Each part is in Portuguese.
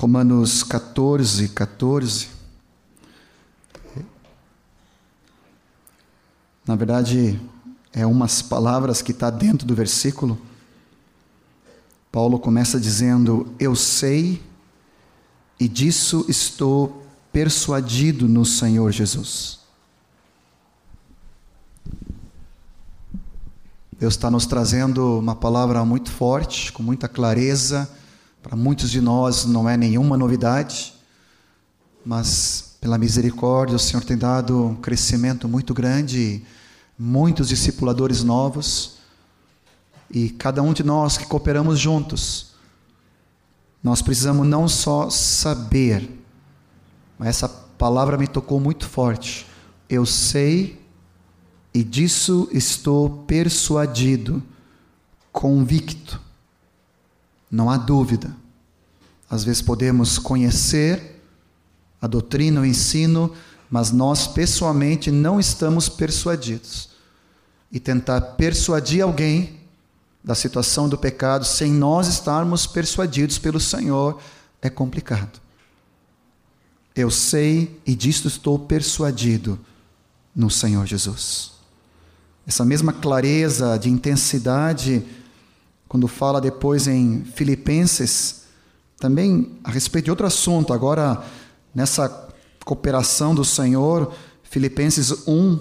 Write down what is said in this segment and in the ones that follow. Romanos 14:14. Na verdade, é umas palavras que está dentro do versículo. Paulo começa dizendo: eu sei e disso estou persuadido no Senhor Jesus. Deus está nos trazendo uma palavra muito forte, com muita clareza. Para muitos de nós não é nenhuma novidade, mas pela misericórdia o Senhor tem dado um crescimento muito grande, muitos discipuladores novos, e cada um de nós que cooperamos juntos, nós precisamos não só saber, mas essa palavra me tocou muito forte: eu sei e disso estou persuadido, convicto. Não há dúvida. Às vezes podemos conhecer a doutrina, o ensino, mas nós pessoalmente não estamos persuadidos. E tentar persuadir alguém da situação do pecado sem nós estarmos persuadidos pelo Senhor é complicado. Eu sei e disto estou persuadido no Senhor Jesus. Essa mesma clareza de intensidade, quando fala depois em Filipenses, também a respeito de outro assunto, agora nessa cooperação do Senhor, Filipenses 1,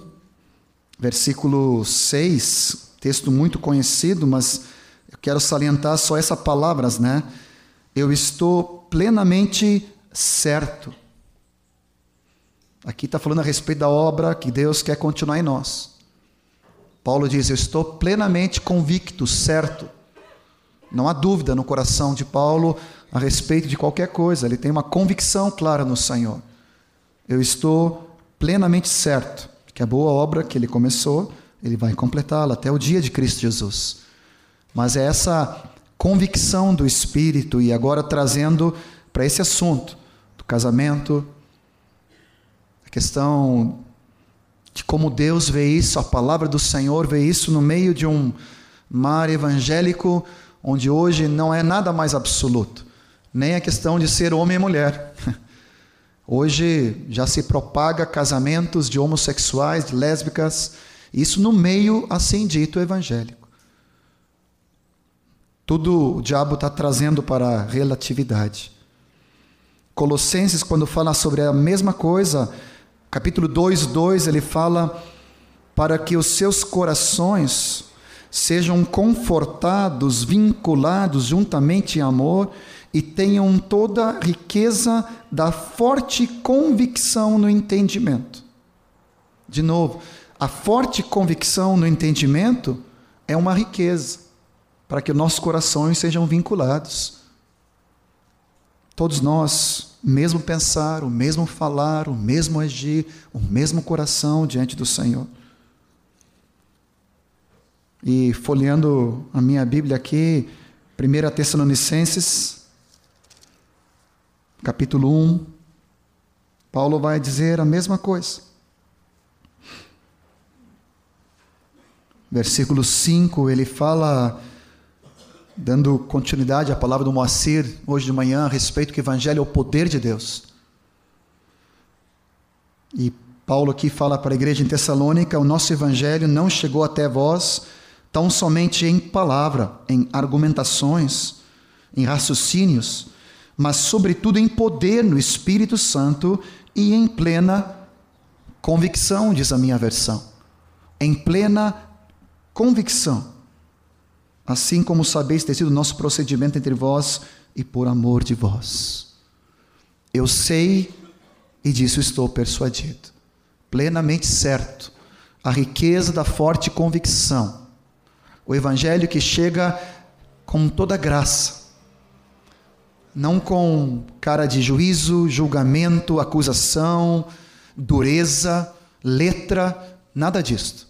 versículo 6, texto muito conhecido, mas eu quero salientar só essas palavras, né? Eu estou plenamente certo. Aqui está falando a respeito da obra que Deus quer continuar em nós. Paulo diz: eu estou plenamente convicto, certo. Não há dúvida no coração de Paulo a respeito de qualquer coisa. Ele tem uma convicção clara no Senhor. Eu estou plenamente certo que a boa obra que ele começou, ele vai completá-la até o dia de Cristo Jesus. Mas é essa convicção do Espírito, e agora trazendo para esse assunto do casamento, a questão de como Deus vê isso, a palavra do Senhor vê isso no meio de um mar evangélico, onde hoje não é nada mais absoluto, nem a questão de ser homem e mulher. Hoje já se propaga casamentos de homossexuais, de lésbicas, isso no meio, assim dito, evangélico. Tudo o diabo está trazendo para a relatividade. Colossenses, quando fala sobre a mesma coisa, capítulo 2:2, ele fala: para que os seus corações sejam confortados, vinculados juntamente em amor, e tenham toda a riqueza da forte convicção no entendimento. De novo, a forte convicção no entendimento é uma riqueza, para que nossos corações sejam vinculados. Todos nós, mesmo pensar, o mesmo falar, o mesmo agir, o mesmo coração diante do Senhor. E folheando a minha Bíblia aqui, 1 Tessalonicenses, capítulo 1, Paulo vai dizer a mesma coisa. Versículo 5, ele fala, dando continuidade à palavra do Moacir, hoje de manhã, a respeito que o Evangelho é o poder de Deus. E Paulo aqui fala para a igreja em Tessalônica: o nosso Evangelho não chegou até vós tão somente em palavra, em argumentações, em raciocínios, mas sobretudo em poder no Espírito Santo e em plena convicção, diz a minha versão. Em plena convicção, assim como sabeis ter sido o nosso procedimento entre vós e por amor de vós. Eu sei e disso estou persuadido, plenamente certo, a riqueza da forte convicção. O Evangelho que chega com toda graça, não com cara de juízo, julgamento, acusação, dureza, letra, nada disso.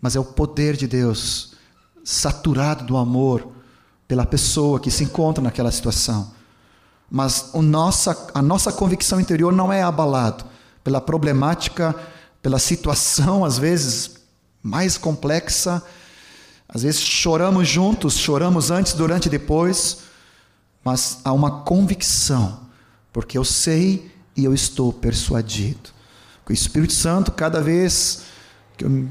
Mas é o poder de Deus, saturado do amor pela pessoa que se encontra naquela situação. Mas a nossa convicção interior não é abalada pela problemática, pela situação às vezes mais complexa. Às vezes choramos juntos, choramos antes, durante e depois, mas há uma convicção porque eu sei e eu estou persuadido que o Espírito Santo, cada vez que eu,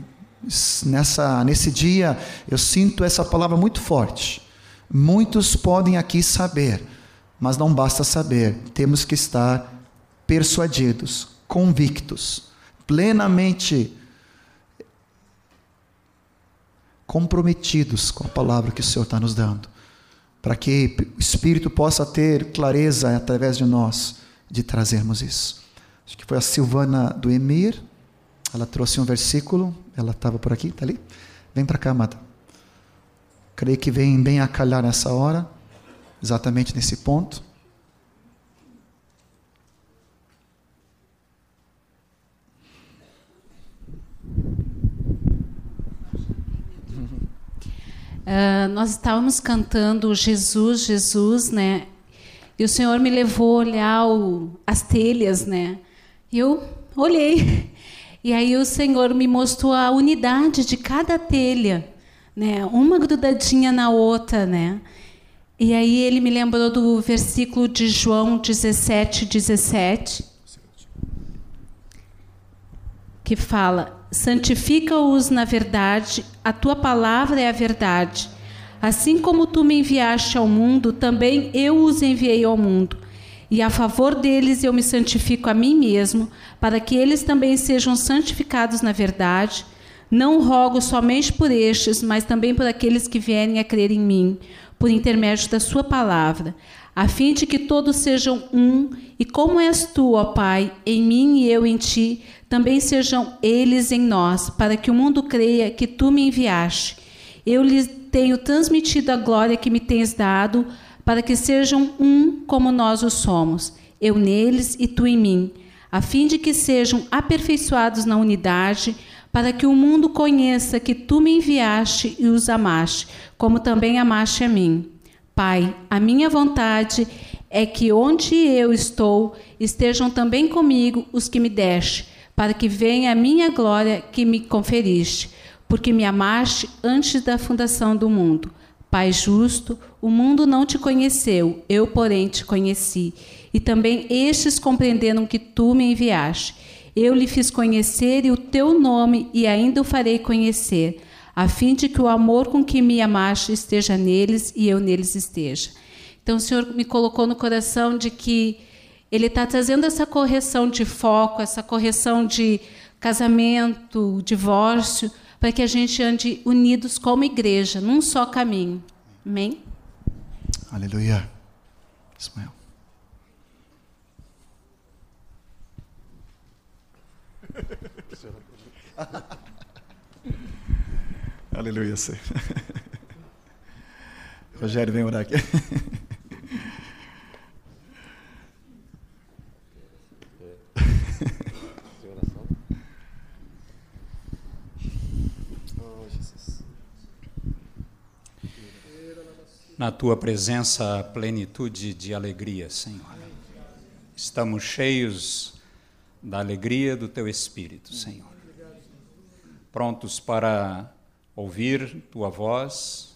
nesse dia, eu sinto essa palavra muito forte. Muitos podem aqui saber, mas não basta saber, temos que estar persuadidos, convictos, plenamente comprometidos com a palavra que o Senhor está nos dando, para que o Espírito possa ter clareza através de nós, de trazermos isso. Acho que foi a Silvana do Emir, ela trouxe um versículo, ela estava por aqui, está ali? Vem para cá, amada. Creio que vem bem a calhar nessa hora, exatamente nesse ponto. Nós estávamos cantando Jesus, Jesus, né? E o Senhor me levou a olhar as telhas, né? E eu olhei. E aí o Senhor me mostrou a unidade de cada telha, né? Uma grudadinha na outra, né? E aí ele me lembrou do versículo de João 17:17, que fala: santifica-os na verdade, a tua palavra é a verdade. Assim como tu me enviaste ao mundo, também eu os enviei ao mundo. E a favor deles eu me santifico a mim mesmo, para que eles também sejam santificados na verdade. Não rogo somente por estes, mas também por aqueles que vierem a crer em mim, por intermédio da sua palavra, a fim de que todos sejam um, e como és tu, ó Pai, em mim e eu em ti, também sejam eles em nós, para que o mundo creia que tu me enviaste. Eu lhes tenho transmitido a glória que me tens dado, para que sejam um como nós o somos, eu neles e tu em mim, a fim de que sejam aperfeiçoados na unidade, para que o mundo conheça que tu me enviaste e os amaste, como também amaste a mim. Pai, a minha vontade é que onde eu estou, estejam também comigo os que me deste, para que venha a minha glória que me conferiste, porque me amaste antes da fundação do mundo. Pai justo, o mundo não te conheceu, eu, porém, te conheci, e também estes compreenderam que tu me enviaste. Eu lhe fiz conhecer o teu nome e ainda o farei conhecer, a fim de que o amor com que me amaste esteja neles e eu neles esteja. Então, o Senhor me colocou no coração de que Ele está trazendo essa correção de foco, essa correção de casamento, divórcio, para que a gente ande unidos como igreja, num só caminho. Amém? Aleluia. Ismael. Aleluia, Senhor. Rogério, vem orar aqui. Na Tua presença, plenitude de alegria, Senhor. Estamos cheios da alegria do Teu Espírito, Senhor. Prontos para ouvir Tua voz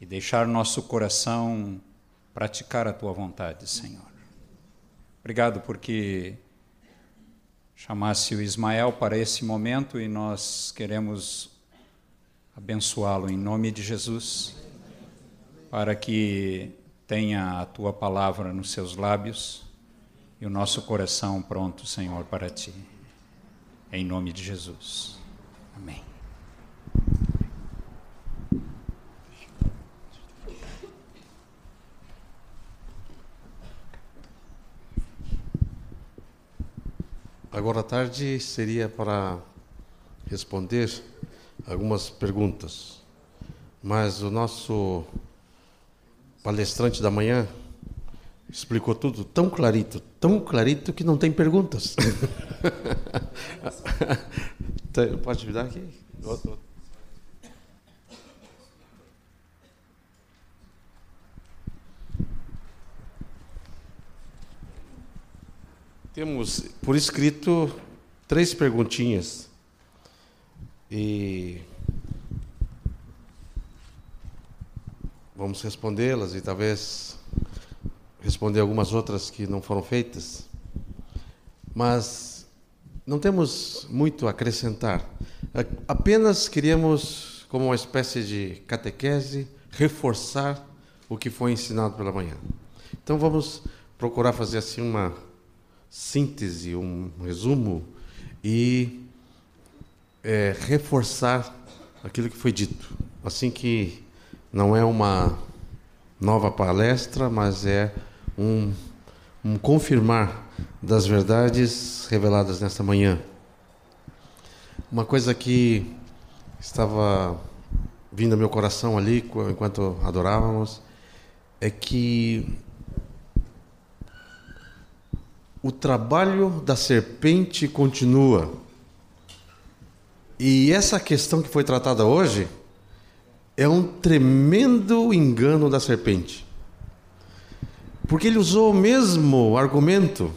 e deixar nosso coração praticar a Tua vontade, Senhor. Obrigado porque chamasse o Ismael para esse momento e nós queremos abençoá-lo em nome de Jesus, para que tenha a Tua palavra nos seus lábios e o nosso coração pronto, Senhor, para Ti. Em nome de Jesus. Amém. Agora à tarde seria para responder algumas perguntas, mas o nosso palestrante da manhã explicou tudo tão clarito que não tem perguntas. Pode me dar aqui? Temos por escrito 3 perguntinhas e vamos respondê-las e talvez responder algumas outras que não foram feitas, mas não temos muito a acrescentar. Apenas queríamos, como uma espécie de catequese, reforçar o que foi ensinado pela manhã. Então vamos procurar fazer assim uma síntese, um resumo e reforçar aquilo que foi dito. Assim que não é uma nova palestra, mas é um confirmar das verdades reveladas nesta manhã. Uma coisa que estava vindo ao meu coração ali, enquanto adorávamos, é que o trabalho da serpente continua. E essa questão que foi tratada hoje é um tremendo engano da serpente. Porque ele usou o mesmo argumento.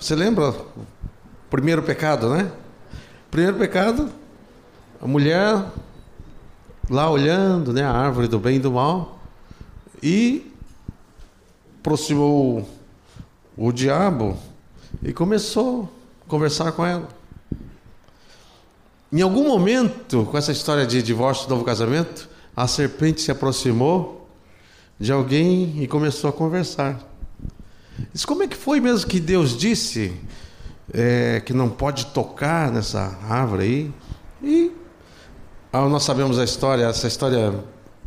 Você lembra o primeiro pecado, né? Primeiro pecado, a mulher lá olhando, né, a árvore do bem e do mal, e aproximou o diabo e começou a conversar com ela. Em algum momento, com essa história de divórcio, novo casamento, a serpente se aproximou de alguém e começou a conversar. Diz, como é que foi mesmo que Deus disse que não pode tocar nessa árvore aí? E nós sabemos a história, essa história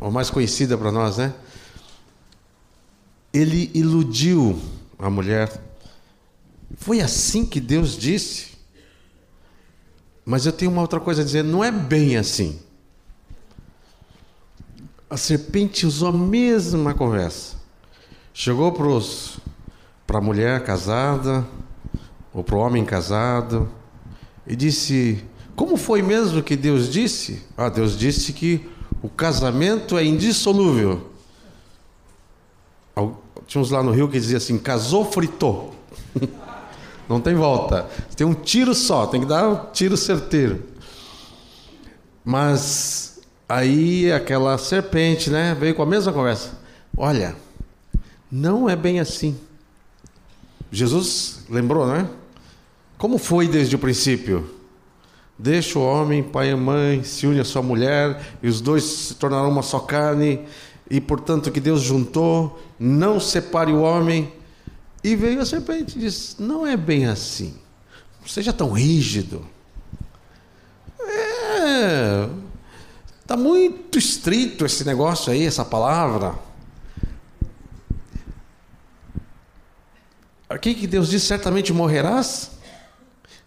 mais conhecida para nós, né? Ele iludiu a mulher. Foi assim que Deus disse? Mas eu tenho uma outra coisa a dizer, não é bem assim. A serpente usou a mesma conversa. Chegou para a mulher casada, ou para o homem casado, e disse... Como foi mesmo que Deus disse? Ah, Deus disse que o casamento é indissolúvel. Tinha uns lá no Rio que dizia assim, casou, fritou. Não tem volta. Tem um tiro só, tem que dar um tiro certeiro. Mas aí aquela serpente, né, veio com a mesma conversa. Olha, não é bem assim. Jesus lembrou, né? Como foi desde o princípio? Deixa o homem, pai e mãe, se une a sua mulher, e os dois se tornarão uma só carne, e portanto que Deus juntou, não separe o homem. E veio a serpente e disse, não é bem assim, não seja tão rígido, está muito estrito esse negócio aí, essa palavra. Aqui que Deus disse, certamente morrerás?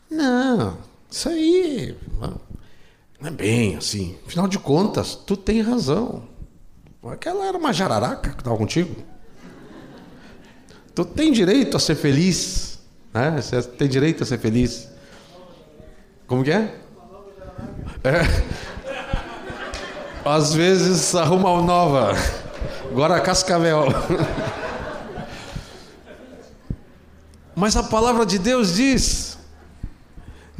Não. Isso aí, não é bem assim. Afinal de contas, tu tem razão. Aquela era uma jararaca que estava contigo. Tu tem direito a ser feliz, né? Você tem direito a ser feliz. Como que é? Às vezes arruma uma nova. Agora cascavel. Mas a palavra de Deus diz...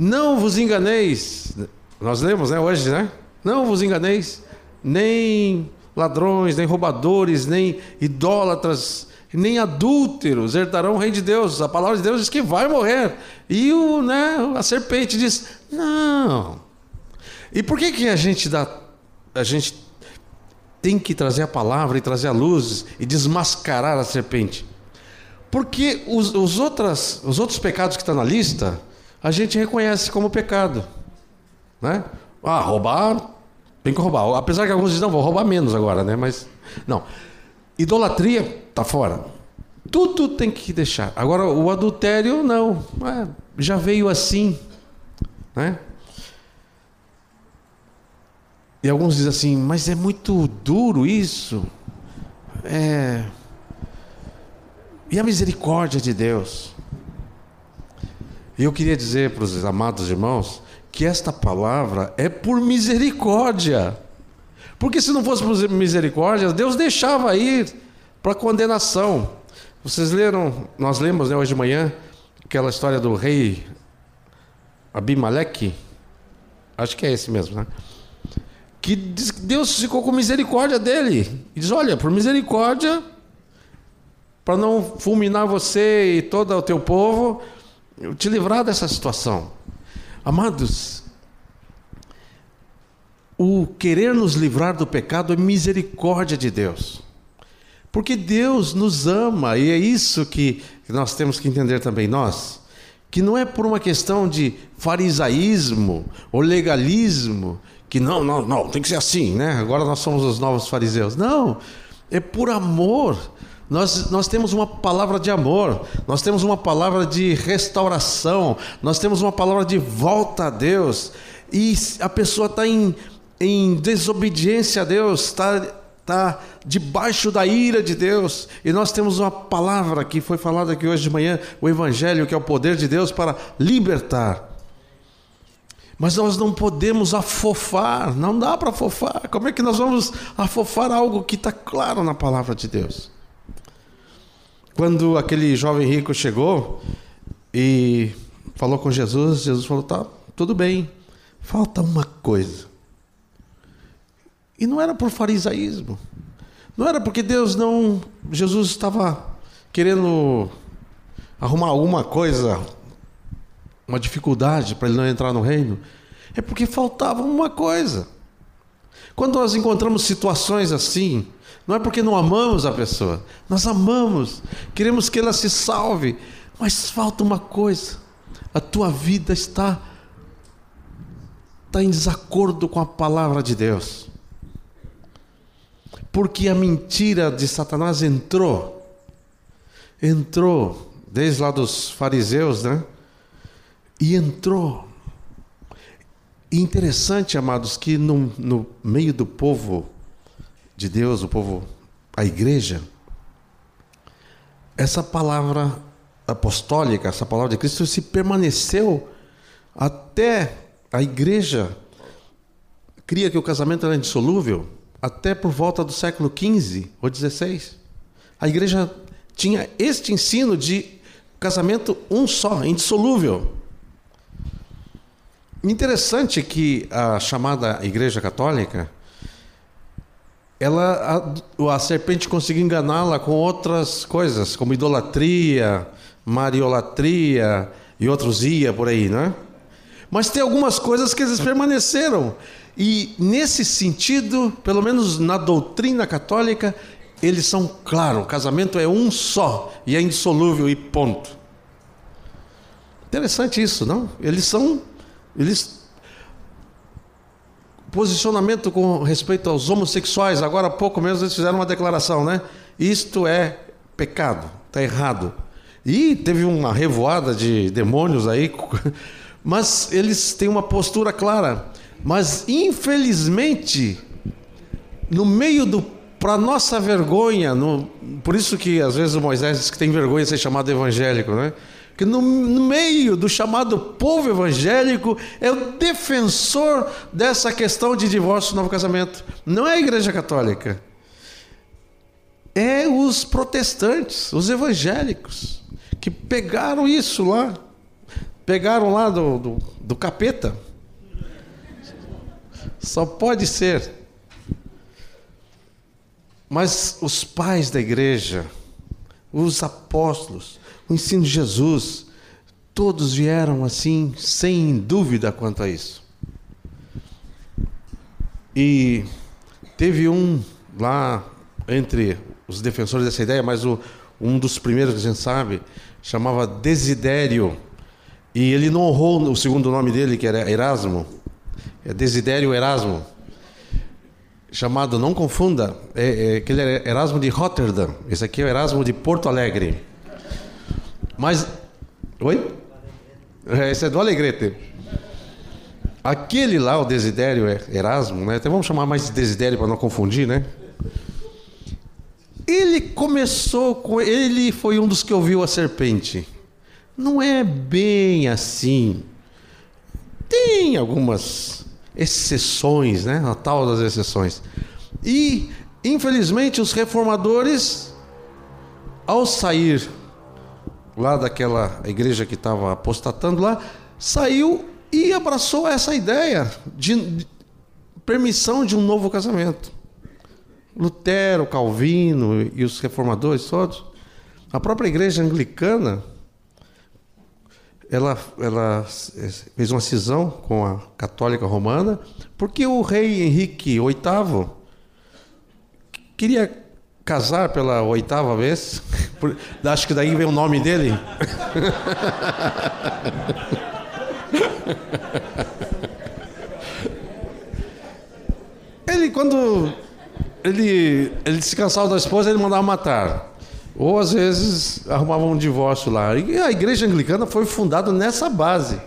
Não vos enganeis, nós lemos, né, hoje, né? Não vos enganeis, nem ladrões, nem roubadores, nem idólatras, nem adúlteros herdarão o reino de Deus. A palavra de Deus diz que vai morrer. E a serpente diz, não. E por que a gente a gente tem que trazer a palavra e trazer a luz e desmascarar a serpente? Porque os outros pecados que estão na lista... A gente reconhece como pecado, né? Ah, roubar, tem que roubar. Apesar que alguns dizem, não, vou roubar menos agora, né? Mas, não. Idolatria, tá fora. Tudo tem que deixar. Agora, o adultério, não. Já veio assim, né? E alguns dizem assim, mas é muito duro isso. E a misericórdia de Deus... E eu queria dizer para os amados irmãos que esta palavra é por misericórdia. Porque se não fosse por misericórdia, Deus deixava ir para a condenação. Vocês leram, nós lemos, né, hoje de manhã, aquela história do rei Abimeleque. Acho que é esse mesmo, né? Que Deus ficou com misericórdia dele. E diz, olha, por misericórdia... para não fulminar você e todo o teu povo, te livrar dessa situação. Amados, o querer nos livrar do pecado é misericórdia de Deus, porque Deus nos ama, e é isso que nós temos que entender também nós, que não é por uma questão de farisaísmo ou legalismo, que não, tem que ser assim, né? Agora nós somos os novos fariseus. Não, é por amor. Nós temos uma palavra de amor, nós temos uma palavra de restauração, nós temos uma palavra de volta a Deus, e a pessoa está em desobediência a Deus, está debaixo da ira de Deus, e nós temos uma palavra que foi falada aqui hoje de manhã, o Evangelho, que é o poder de Deus para libertar. Mas nós não podemos afofar, não dá para afofar. Como é que nós vamos afofar algo que está claro na palavra de Deus? Quando aquele jovem rico chegou e falou com Jesus, Jesus falou: tá, tudo bem, falta uma coisa. E não era por farisaísmo, não era porque Jesus estava querendo arrumar alguma coisa, uma dificuldade para ele não entrar no reino, é porque faltava uma coisa. Quando nós encontramos situações assim, não é porque não amamos a pessoa, nós amamos, queremos que ela se salve, mas falta uma coisa, a tua vida está em desacordo com a palavra de Deus. Porque a mentira de Satanás entrou desde lá dos fariseus, né? E entrou. E interessante, amados, que no meio do povo de Deus, a igreja, essa palavra apostólica, essa palavra de Cristo se permaneceu até a igreja cria que o casamento era indissolúvel. Até por volta do século XV ou XVI, a igreja tinha este ensino de casamento um só, indissolúvel. Interessante que a chamada Igreja Católica, a serpente conseguiu enganá-la com outras coisas, como idolatria, mariolatria e outros por aí, né? Mas tem algumas coisas que eles permaneceram. E nesse sentido, pelo menos na doutrina católica, eles são claros. O casamento é um só e é indissolúvel e ponto. Interessante isso, não? Posicionamento com respeito aos homossexuais. Agora há pouco mesmo eles fizeram uma declaração, né? Isto é pecado, está errado. E teve uma revoada de demônios aí, mas eles têm uma postura clara. Mas infelizmente, no meio do, para nossa vergonha, por isso que às vezes o Moisés diz que tem vergonha de ser chamado evangélico, né? Que no meio do chamado povo evangélico é o defensor dessa questão de divórcio e novo casamento. Não é a Igreja Católica, é os protestantes, os evangélicos, que pegaram isso lá, do capeta. Só pode ser. Mas os pais da igreja, os apóstolos, o ensino de Jesus, todos vieram assim, sem dúvida quanto a isso. E teve um lá entre os defensores dessa ideia, mas um dos primeiros que a gente sabe, chamava Desidério, e ele não honrou o segundo nome dele, que era Erasmo. É Desidério Erasmo, chamado, não confunda, aquele era Erasmo de Roterdã, esse aqui é o Erasmo de Porto Alegre. Mas, oi? Esse é do Alegrete. Aquele lá, o Desidério Erasmo, né? Até vamos chamar mais de Desidério para não confundir, né? Ele foi um dos que ouviu a serpente. Não é bem assim. Tem algumas exceções, né? A tal das exceções. E, infelizmente, os reformadores, ao sair lá daquela igreja que estava apostatando lá, saiu e abraçou essa ideia de permissão de um novo casamento. Lutero, Calvino e os reformadores todos A própria igreja anglicana, ela fez uma cisão com a católica romana, porque o rei Henrique VIII queria casar pela oitava vez. Acho que daí vem o nome dele. Quando ele se cansava da esposa, ele mandava matar. Ou às vezes arrumava um divórcio lá. E a igreja anglicana foi fundada nessa base,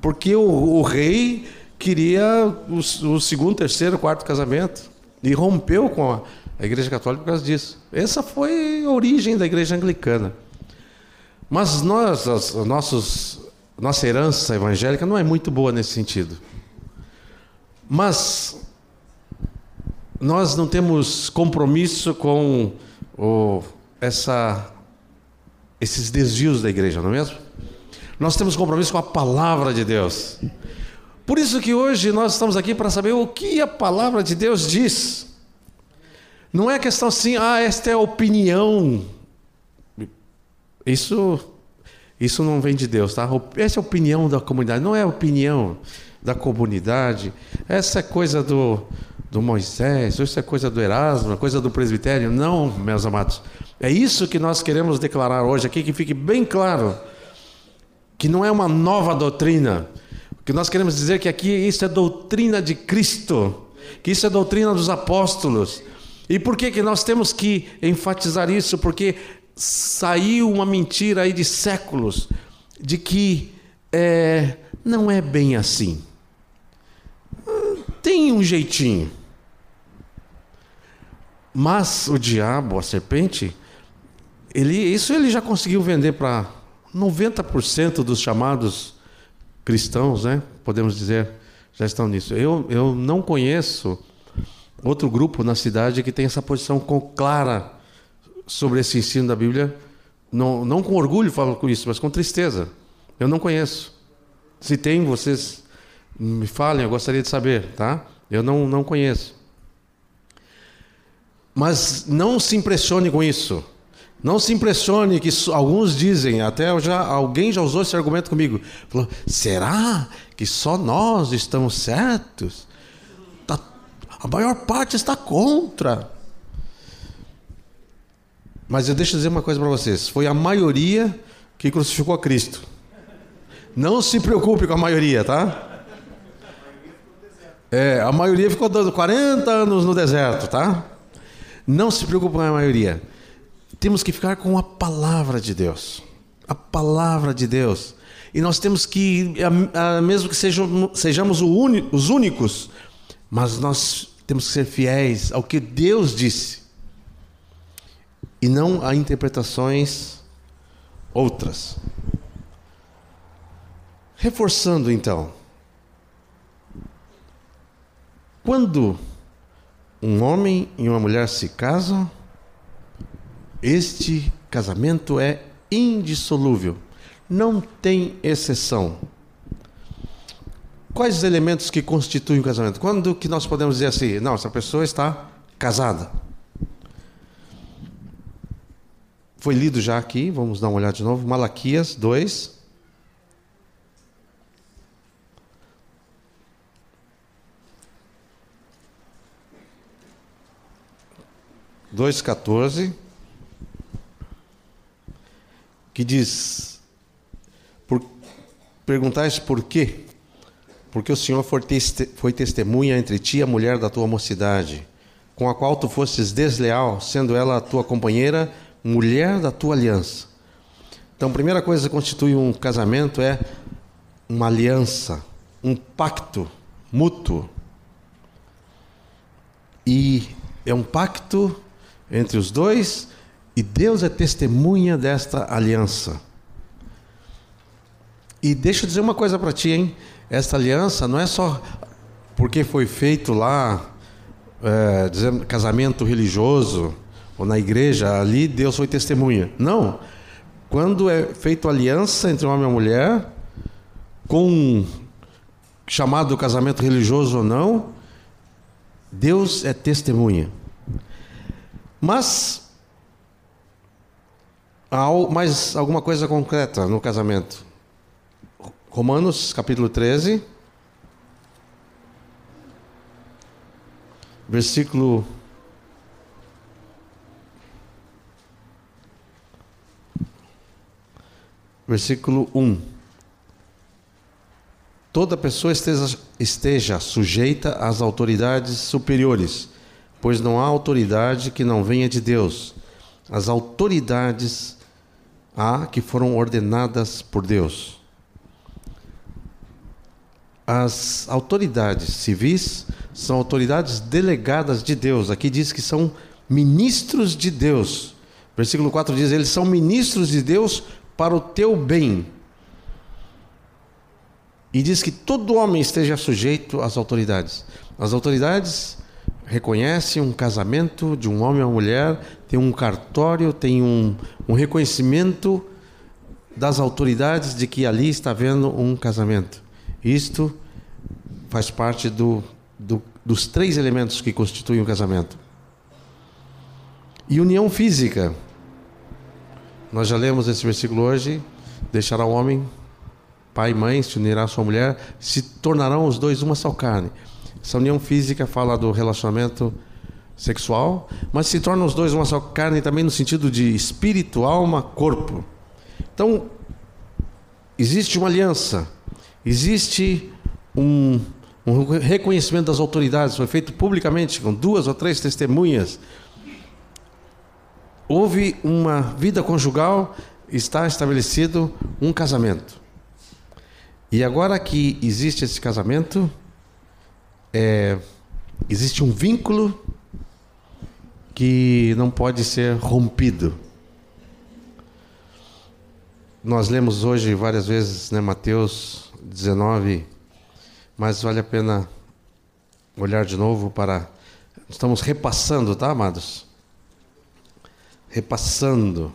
porque o rei queria o segundo, terceiro, quarto casamento, e rompeu com a igreja católica por causa disso. Essa foi a origem da igreja anglicana. Mas nossa herança evangélica não é muito boa nesse sentido. Mas nós não temos compromisso com esses desvios da igreja, não é mesmo? Nós temos compromisso com a palavra de Deus. Por isso que hoje nós estamos aqui para saber o que a palavra de Deus diz. Não é questão assim, esta é a opinião. Isso não vem de Deus, tá? Essa é a opinião da comunidade, não é a opinião da comunidade. Essa é coisa do Moisés, isso é coisa do Erasmo, coisa do presbitério. Não, meus amados. É isso que nós queremos declarar hoje aqui, que fique bem claro, que não é uma nova doutrina. O que nós queremos dizer que aqui isso é doutrina de Cristo, que isso é doutrina dos apóstolos. E por que nós temos que enfatizar isso? Porque saiu uma mentira aí de séculos, de que não é bem assim. Tem um jeitinho. Mas o diabo, a serpente, ele já conseguiu vender para 90% dos chamados cristãos, né? Podemos dizer, já estão nisso. Eu não conheço outro grupo na cidade que tem essa posição clara sobre esse ensino da Bíblia. Não, não com orgulho falo com isso, mas com tristeza. Eu não conheço. Se tem, vocês me falem, eu gostaria de saber, tá? Eu não conheço. Mas não se impressione com isso. Não se impressione que alguns dizem, alguém já usou esse argumento comigo. Falou, será que só nós estamos certos? A maior parte está contra. Mas eu deixo dizer uma coisa para vocês. Foi a maioria que crucificou a Cristo. Não se preocupe com a maioria, tá? A maioria ficou dando 40 anos no deserto, tá? Não se preocupe com a maioria. Temos que ficar com a palavra de Deus. A palavra de Deus. E nós temos que, mesmo que sejamos os únicos, mas nós temos que ser fiéis ao que Deus disse. E não a interpretações outras. Reforçando então. Quando um homem e uma mulher se casam, este casamento é indissolúvel. Não tem exceção. Quais os elementos que constituem o casamento? Quando que nós podemos dizer assim, não, essa pessoa está casada? Foi lido já aqui, vamos dar uma olhada de novo. Malaquias 2. Que diz: perguntais por quê? Porque o Senhor foi testemunha entre ti e a mulher da tua mocidade, com a qual tu fostes desleal, sendo ela a tua companheira, mulher da tua aliança. Então, a primeira coisa que constitui um casamento é uma aliança, um pacto mútuo. E é um pacto entre os dois, e Deus é testemunha desta aliança. E deixa eu dizer uma coisa para ti, hein? Esta aliança não é só porque foi feito lá, dizendo casamento religioso, ou na igreja, ali Deus foi testemunha. Não. Quando é feita aliança entre um homem e uma mulher, com chamado casamento religioso ou não, Deus é testemunha. Mas Mais alguma coisa concreta no casamento? Romanos capítulo 13, versículo 1. Toda pessoa esteja sujeita às autoridades superiores, pois não há autoridade que não venha de Deus. As autoridades há que foram ordenadas por Deus. As autoridades civis são autoridades delegadas de Deus. Aqui diz que são ministros de Deus. Versículo 4 diz, eles são ministros de Deus para o teu bem. E diz que todo homem esteja sujeito às autoridades. As autoridades reconhecem um casamento de um homem e uma mulher, tem um cartório, tem um reconhecimento das autoridades de que ali está havendo um casamento. Isto faz parte dos três elementos que constituem o casamento. E união física. Nós já lemos esse versículo hoje. Deixará o homem, pai e mãe, se unirá à sua mulher, se tornarão os dois uma só carne. Essa união física fala do relacionamento sexual, mas se tornam os dois uma só carne também no sentido de espírito, alma, corpo. Então, existe uma aliança. Existe um reconhecimento das autoridades, foi feito publicamente, com 2 ou 3 testemunhas. Houve uma vida conjugal, está estabelecido um casamento. E agora que existe esse casamento, existe um vínculo que não pode ser rompido. Nós lemos hoje várias vezes, né, Mateus 19, mas vale a pena olhar de novo para... Estamos repassando, tá, amados? Repassando.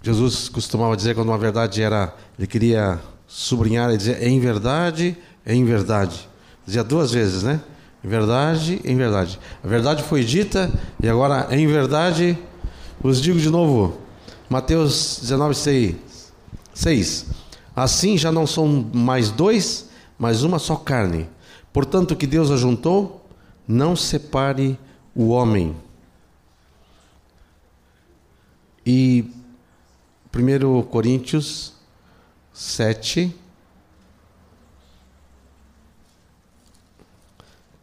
Jesus costumava dizer, quando uma verdade era... Ele queria sublinhar e dizer, em verdade, em verdade. Dizia 2 vezes, né? Em verdade, em verdade. A verdade foi dita e agora, em verdade, vos digo de novo. Mateus 19, 6. Assim já não são mais 2, mas uma só carne. Portanto, o que Deus ajuntou, não separe o homem. E 1 Coríntios 7,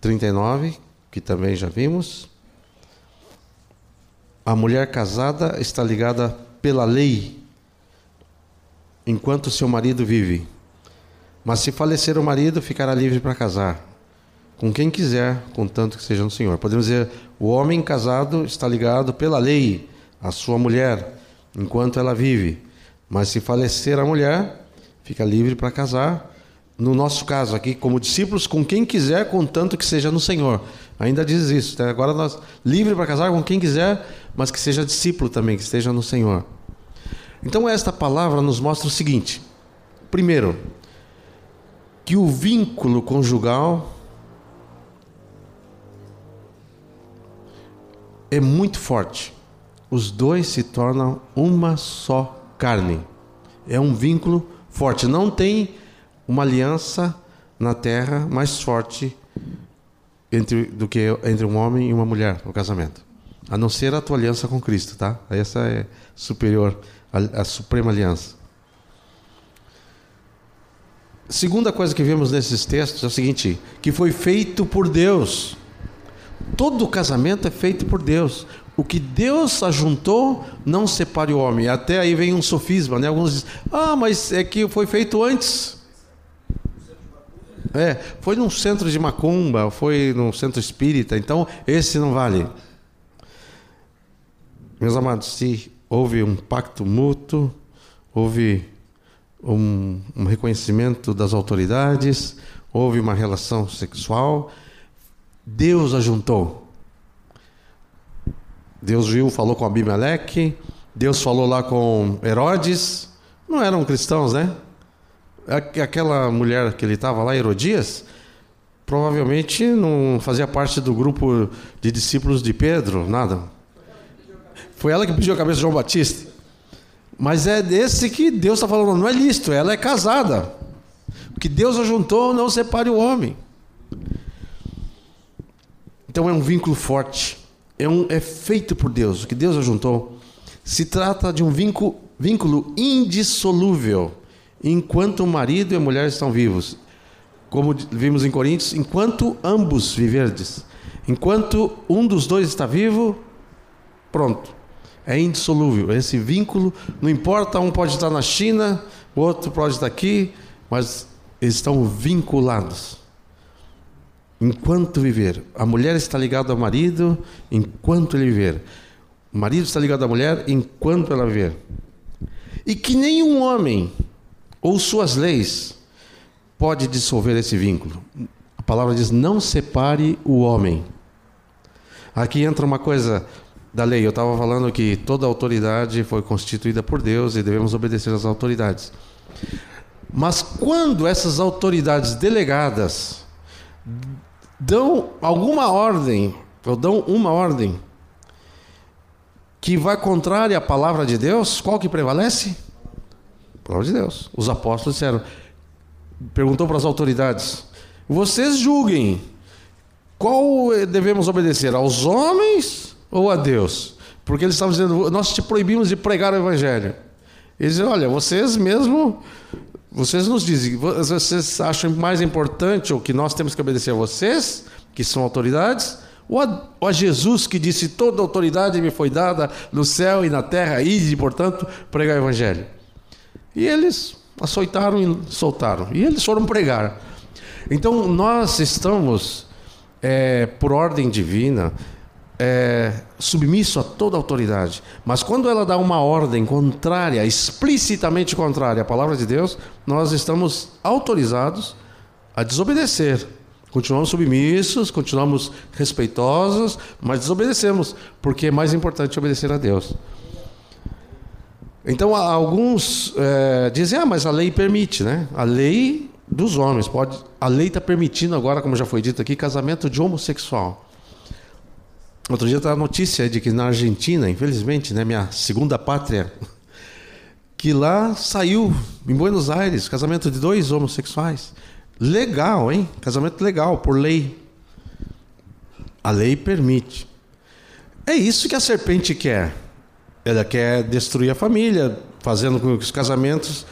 39, que também já vimos. A mulher casada está ligada pela lei enquanto seu marido vive. Mas se falecer o marido, ficará livre para casar com quem quiser, contanto que seja no Senhor. Podemos dizer, o homem casado está ligado pela lei à sua mulher, enquanto ela vive. Mas se falecer a mulher, fica livre para casar. No nosso caso aqui, como discípulos, com quem quiser, contanto que seja no Senhor. Ainda diz isso. Até agora nós, livre para casar com quem quiser, mas que seja discípulo também, que esteja no Senhor. Então esta palavra nos mostra o seguinte. Primeiro, que o vínculo conjugal é muito forte. Os dois se tornam uma só carne. É um vínculo forte. Não tem uma aliança na terra mais forte do que entre um homem e uma mulher no casamento. A não ser a tua aliança com Cristo, tá? Essa é superior, a suprema aliança. Segunda coisa que vemos nesses textos é o seguinte, que foi feito por Deus. Todo casamento é feito por Deus. O que Deus ajuntou, não separe o homem. Até aí vem um sofisma, né? Alguns dizem, mas é que foi feito antes. Foi num centro de macumba, foi num centro espírita, então esse não vale. Meus amados, se houve um pacto mútuo, houve um reconhecimento das autoridades, houve uma relação sexual, Deus ajuntou. Deus falou com Abimeleque, Deus falou lá com Herodes, não eram cristãos, né? Aquela mulher que ele estava lá, Herodias, provavelmente não fazia parte do grupo de discípulos de Pedro, nada. Foi ela que pediu a cabeça de João Batista. Mas é desse que Deus está falando, não é lícito, ela é casada. O que Deus ajuntou, não separe o homem. Então é um vínculo forte, é feito por Deus. O que Deus ajuntou, se trata de um vínculo indissolúvel, enquanto o marido e a mulher estão vivos. Como vimos em Coríntios, enquanto ambos viverdes, enquanto um dos dois está vivo, pronto. É indissolúvel, esse vínculo, não importa, um pode estar na China, o outro pode estar aqui, mas eles estão vinculados. Enquanto viver, a mulher está ligada ao marido, enquanto ele viver. O marido está ligado à mulher, enquanto ela viver. E que nenhum homem, ou suas leis, pode dissolver esse vínculo. A palavra diz, não separe o homem. Aqui entra uma coisa... da lei, eu estava falando que toda autoridade foi constituída por Deus e devemos obedecer às autoridades. Mas quando essas autoridades delegadas dão alguma ordem, ou dão uma ordem que vai contrária à palavra de Deus, qual que prevalece? A palavra de Deus. Os apóstolos disseram, perguntou para as autoridades, vocês julguem, qual devemos obedecer? Aos homens... ou a Deus, porque eles estavam dizendo, nós te proibimos de pregar o Evangelho. Eles dizem, olha, vocês nos dizem, vocês acham mais importante o que nós temos que obedecer a vocês, que são autoridades, ou a Jesus que disse, toda autoridade me foi dada no céu e na terra, e portanto, pregar o Evangelho. E eles açoitaram e soltaram, e eles foram pregar. Então, nós estamos, por ordem divina, submisso a toda autoridade, mas quando ela dá uma ordem contrária, explicitamente contrária à palavra de Deus, nós estamos autorizados a desobedecer. Continuamos submissos, continuamos respeitosos, mas desobedecemos, porque é mais importante obedecer a Deus. Então alguns dizem, mas a lei permite, né? A lei dos homens pode, a lei está permitindo agora, como já foi dito aqui, casamento de homossexual. Outro dia estava a notícia de que na Argentina, infelizmente, né, minha segunda pátria, que lá saiu, em Buenos Aires, casamento de 2 homossexuais. Legal, hein? Casamento legal, por lei. A lei permite. É isso que a serpente quer. Ela quer destruir a família, fazendo com que os casamentos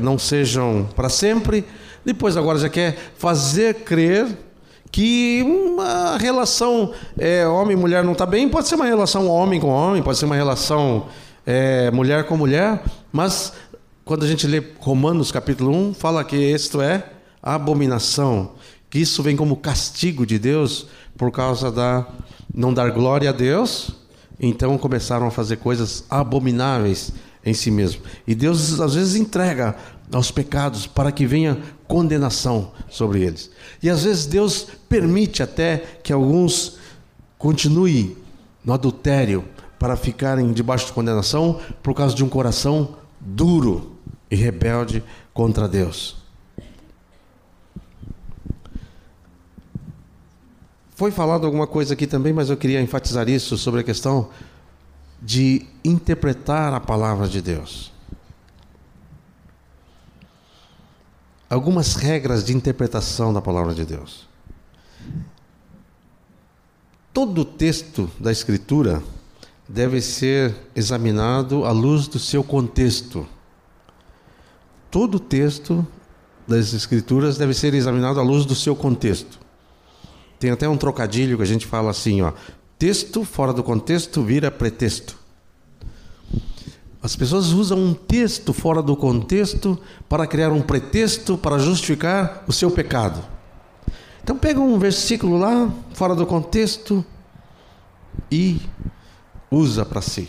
não sejam para sempre. Depois agora já quer fazer crer... que uma relação homem e mulher não está bem, pode ser uma relação homem com homem, pode ser uma relação mulher com mulher, mas quando a gente lê Romanos capítulo 1, fala que isto é abominação, que isso vem como castigo de Deus por causa da não dar glória a Deus, então começaram a fazer coisas abomináveis em si mesmo. E Deus às vezes entrega aos pecados para que venha condenação sobre eles. E às vezes Deus permite até que alguns continuem no adultério para ficarem debaixo de condenação por causa de um coração duro e rebelde contra Deus. Foi falado alguma coisa aqui também, mas eu queria enfatizar isso sobre a questão de interpretar a palavra de Deus. Algumas regras de interpretação da palavra de Deus. Todo texto da Escritura deve ser examinado à luz do seu contexto. Todo texto das Escrituras deve ser examinado à luz do seu contexto. Tem até um trocadilho que a gente fala assim, ó, texto fora do contexto vira pretexto. As pessoas usam um texto fora do contexto para criar um pretexto para justificar o seu pecado. Então pega um versículo lá, fora do contexto, e usa para si.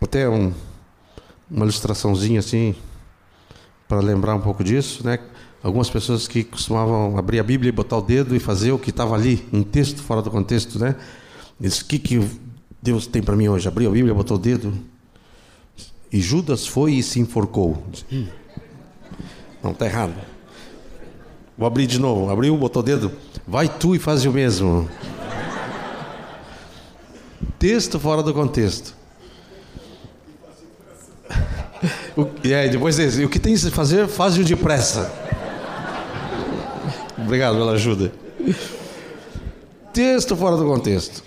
Até uma ilustraçãozinha assim, para lembrar um pouco disso, né? Algumas pessoas que costumavam abrir a Bíblia e botar o dedo e fazer o que estava ali, um texto fora do contexto, né? Diz, o que Deus tem para mim hoje? Abriu a Bíblia, botou o dedo. E Judas foi e se enforcou. Não, está errado. Vou abrir de novo. Abriu, botou o dedo. Vai tu e faz o mesmo. texto fora do contexto. Depois desse, o que tem que fazer, faz-o depressa. Obrigado pela ajuda. Texto fora do contexto.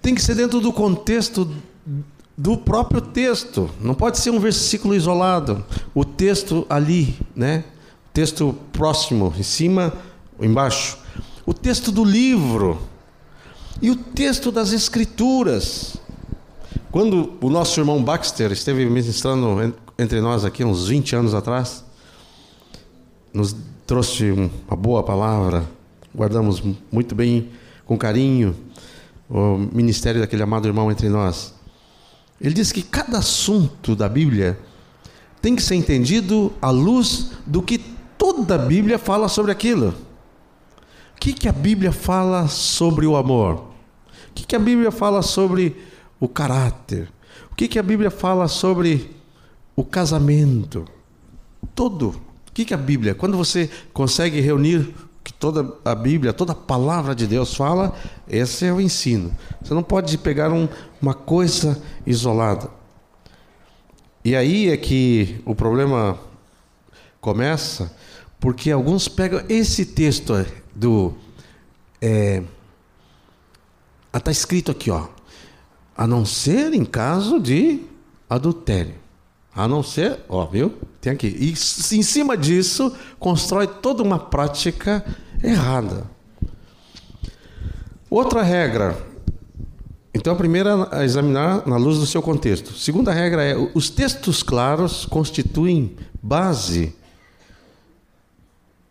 Tem que ser dentro do contexto do próprio texto. Não pode ser um versículo isolado. O texto ali, né? O texto próximo, em cima, embaixo. O texto do livro. E o texto das Escrituras. Quando o nosso irmão Baxter esteve ministrando entre nós aqui uns 20 anos atrás, nos trouxe uma boa palavra, guardamos muito bem, com carinho, o ministério daquele amado irmão entre nós. Ele disse que cada assunto da Bíblia tem que ser entendido à luz do que toda a Bíblia fala sobre aquilo. O que que a Bíblia fala sobre o amor? O que que a Bíblia fala sobre o caráter? O que que a Bíblia fala sobre o casamento? Todo. O que que a Bíblia, quando você consegue reunir que toda a Bíblia, toda a palavra de Deus fala, esse é o ensino. Você não pode pegar uma coisa isolada. E aí é que o problema começa, porque alguns pegam esse texto do... está escrito aqui, ó. A não ser em caso de adultério. A não ser, ó, viu? Tem aqui. E em cima disso, constrói toda uma prática errada. Outra regra. Então, a primeira a examinar na luz do seu contexto. Segunda regra é: os textos claros constituem base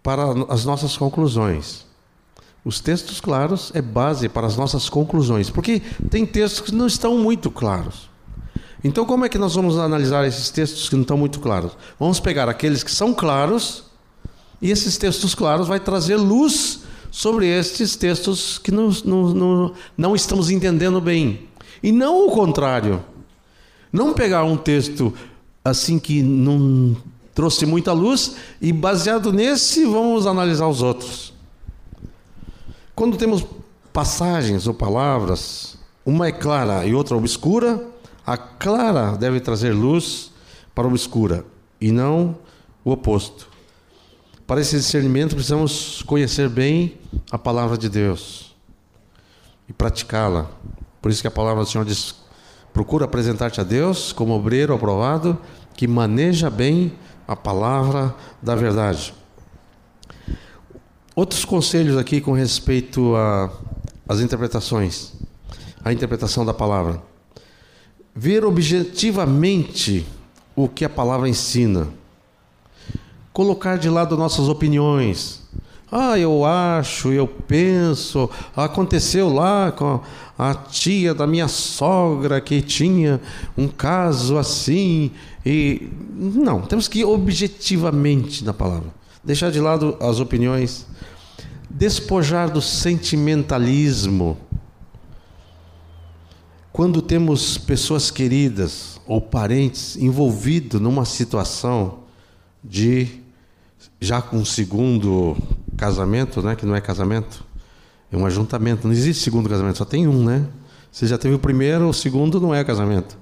para as nossas conclusões. Os textos claros é base para as nossas conclusões, porque tem textos que não estão muito claros. Então, como é que nós vamos analisar esses textos que não estão muito claros? Vamos pegar aqueles que são claros, e esses textos claros vai trazer luz sobre estes textos que não estamos entendendo bem. E não o contrário. Não pegar um texto assim que não trouxe muita luz, e baseado nesse vamos analisar os outros. Quando temos passagens ou palavras, uma é clara e outra obscura, a clara deve trazer luz para a obscura, e não o oposto. Para esse discernimento, precisamos conhecer bem a palavra de Deus e praticá-la. Por isso que a palavra do Senhor diz: procura apresentar-te a Deus como obreiro aprovado, que maneja bem a palavra da verdade. Outros conselhos aqui com respeito às interpretações, a interpretação da palavra. Ver objetivamente o que a palavra ensina. Colocar de lado nossas opiniões. Ah, eu acho, eu penso, aconteceu lá com a tia da minha sogra que tinha um caso assim. E não, temos que ir objetivamente na palavra. Deixar de lado as opiniões, despojar do sentimentalismo. Quando temos pessoas queridas ou parentes envolvidos numa situação de já com um segundo casamento, né? Que não é casamento, é um ajuntamento. Não existe segundo casamento, só tem um, né? Você já teve o primeiro, o segundo não é casamento.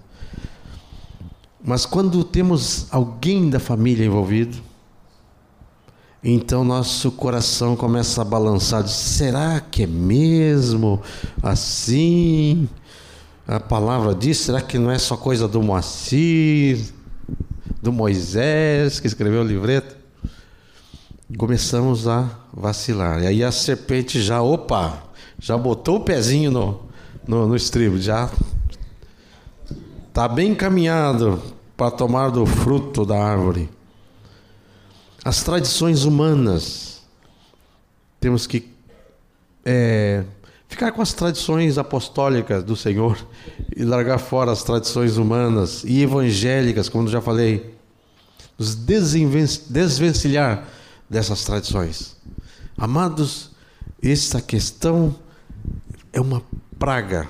Mas quando temos alguém da família envolvido, então nosso coração começa a balançar. Será que é mesmo assim? A palavra diz, será que não é só coisa do Moacir, do Moisés, que escreveu o livreto? Começamos a vacilar. E aí a serpente já botou o pezinho no estribo, já está bem encaminhado para tomar do fruto da árvore. As tradições humanas, temos que ficar com as tradições apostólicas do Senhor e largar fora as tradições humanas e evangélicas, como eu já falei, nos desvencilhar dessas tradições. Amados, essa questão é uma praga.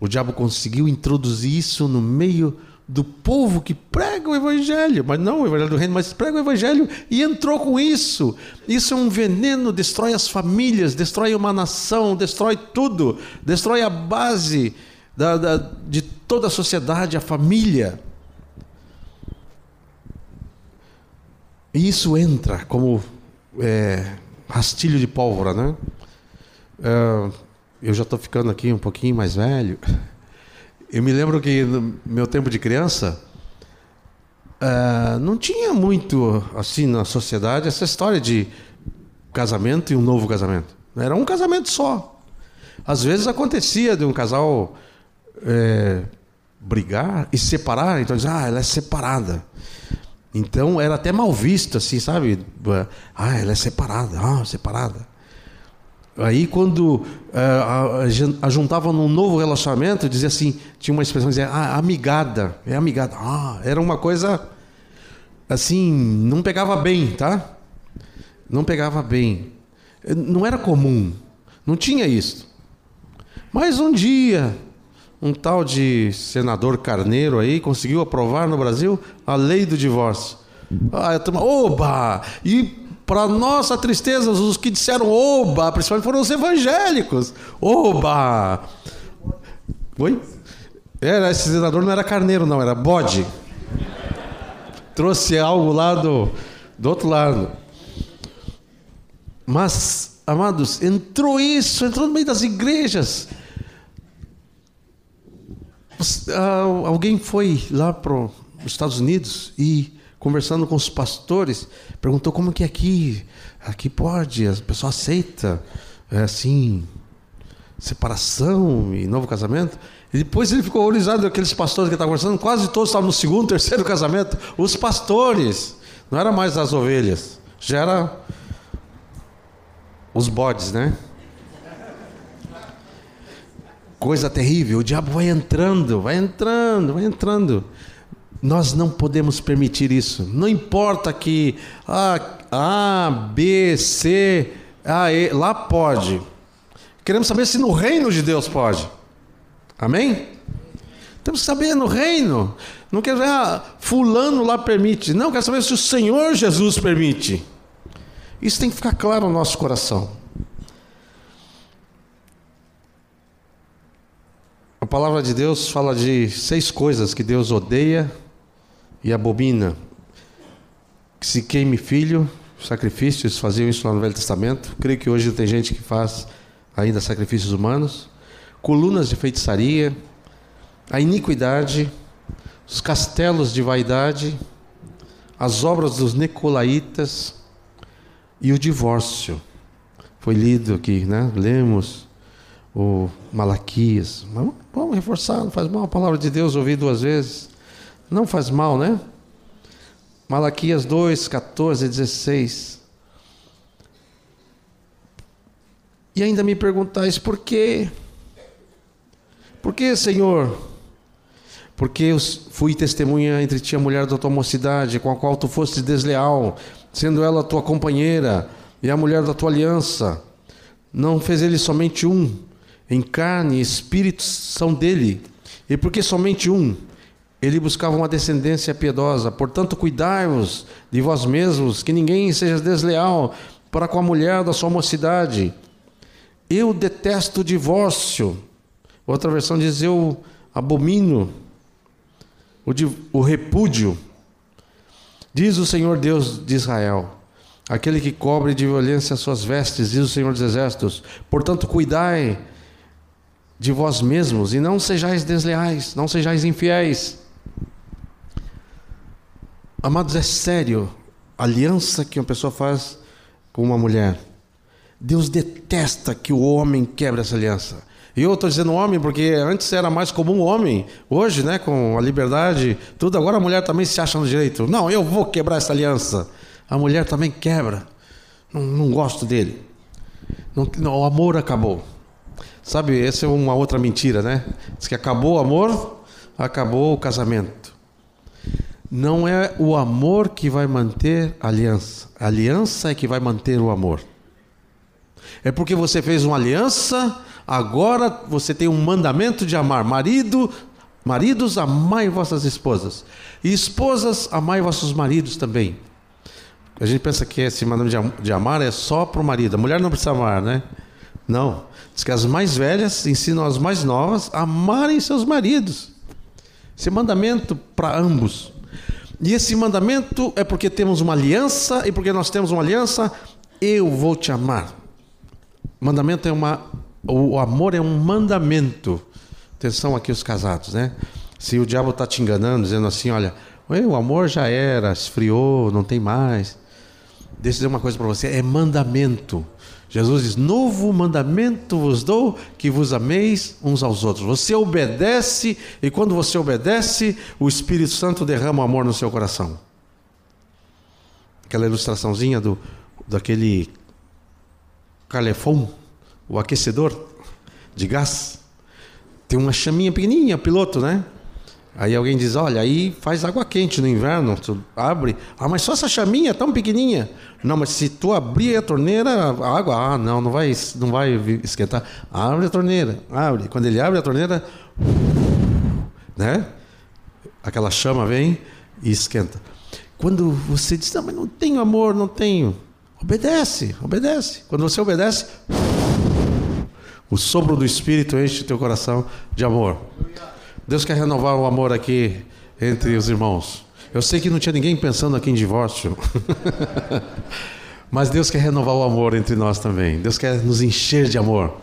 O diabo conseguiu introduzir isso no meio do povo que prega o evangelho, mas não o evangelho do reino, mas prega o evangelho e entrou com isso. Isso é um veneno, destrói as famílias, destrói uma nação, destrói tudo, destrói a base de toda a sociedade, a família. E isso entra como rastilho de pólvora, né? Eu já estou ficando aqui um pouquinho mais velho. Eu me lembro que no meu tempo de criança, não tinha muito, assim, na sociedade, essa história de casamento e um novo casamento. Era um casamento só. Às vezes acontecia de um casal brigar e separar. Então diz, ela é separada. Então era até mal visto, assim, sabe? Ela é separada, separada. Aí quando ajuntavam num novo relacionamento, dizia assim, tinha uma expressão, dizia, amigada, é amigada. Era uma coisa assim, não pegava bem, tá? Não pegava bem. Não era comum, não tinha isso. Mas um dia, um tal de senador Carneiro aí conseguiu aprovar no Brasil a lei do divórcio. A turma, oba! E para nossa tristeza, os que disseram oba, principalmente foram os evangélicos. Oba! Oi? Esse senador não era Carneiro, não, era bode. Trouxe algo lá do outro lado. Mas, amados, entrou isso, entrou no meio das igrejas. Alguém foi lá para os Estados Unidos e, conversando com os pastores, perguntou como que é aqui. Aqui pode, a pessoa aceita, assim, separação e novo casamento. E depois ele ficou horrorizado, aqueles pastores que estavam conversando, quase todos estavam no segundo, terceiro casamento. Os pastores, não era mais as ovelhas, já era os bodes, né? Coisa terrível, o diabo vai entrando, vai entrando, vai entrando. Nós não podemos permitir isso. Não importa que A, B, C, A, E, lá pode. Queremos saber se no reino de Deus pode. Amém? Temos que saber no reino. Não quero ver fulano lá permite. Não, quero saber se o Senhor Jesus permite. Isso tem que ficar claro no nosso coração. A palavra de Deus fala de 6 coisas que Deus odeia e abomina. Que se queime filho, sacrifícios, faziam isso lá no Velho Testamento. Creio que hoje tem gente que faz ainda sacrifícios humanos. Colunas de feitiçaria, a iniquidade, os castelos de vaidade, as obras dos Nicolaitas e o divórcio. Foi lido aqui, né? Lemos o Malaquias. Vamos reforçar, não faz mal a palavra de Deus ouvir 2 vezes. Não faz mal, né? Malaquias 2, 14, 16. E ainda me perguntais, por quê? Por quê, Senhor? Porque eu fui testemunha entre ti, a mulher da tua mocidade, com a qual tu fostes desleal, sendo ela a tua companheira e a mulher da tua aliança. Não fez ele somente um, em carne e espírito são dele. E porque somente um... Ele buscava uma descendência piedosa. Portanto, cuidai-vos de vós mesmos, que ninguém seja desleal para com a mulher da sua mocidade. Eu detesto o divórcio. Outra versão diz, eu abomino o repúdio. Diz o Senhor Deus de Israel, aquele que cobre de violência as suas vestes, diz o Senhor dos Exércitos. Portanto, cuidai de vós mesmos e não sejais desleais, não sejais infiéis. Amados, é sério a aliança que uma pessoa faz com uma mulher. Deus detesta que o homem quebre essa aliança. E eu estou dizendo homem porque antes era mais comum o homem. Hoje, né, com a liberdade, tudo, agora a mulher também se acha no direito. Não, eu vou quebrar essa aliança. A mulher também quebra. Não gosto dele. Não, o amor acabou. Sabe, essa é uma outra mentira, né? Diz que acabou o amor, acabou o casamento. Não é o amor que vai manter a aliança. A aliança é que vai manter o amor. É porque você fez uma aliança, agora você tem um mandamento de amar. Marido, Maridos, amai vossas esposas. E esposas, amai vossos maridos também. A gente pensa que esse mandamento de amar é só para o marido. A mulher não precisa amar, né? Não. Diz que as mais velhas ensinam as mais novas a amarem seus maridos. Esse mandamento para ambos. E esse mandamento é porque temos uma aliança, e porque nós temos uma aliança, eu vou te amar. Mandamento é o amor é um mandamento. Atenção aqui os casados, né? Se o diabo está te enganando, dizendo assim, olha, o amor já era, esfriou, não tem mais. Deixa eu dizer uma coisa para você, é mandamento. Jesus diz, novo mandamento vos dou, que vos ameis uns aos outros. Você obedece, e quando você obedece, o Espírito Santo derrama o amor no seu coração. Aquela ilustraçãozinha daquele calefão, o aquecedor de gás. Tem uma chaminha pequenininha, piloto, né? Aí alguém diz, olha, aí faz água quente no inverno, tu abre. Ah, mas só essa chaminha é tão pequenininha. Não, mas se tu abrir a torneira, a água, não vai esquentar. Abre a torneira, abre. Quando ele abre a torneira, né? Aquela chama vem e esquenta. Quando você diz, não, mas não tenho amor, não tenho. Obedece. Quando você obedece, o sopro do Espírito enche o teu coração de amor. Deus quer renovar o amor aqui entre os irmãos. Eu sei que não tinha ninguém pensando aqui em divórcio. Mas Deus quer renovar o amor entre nós também. Deus quer nos encher de amor.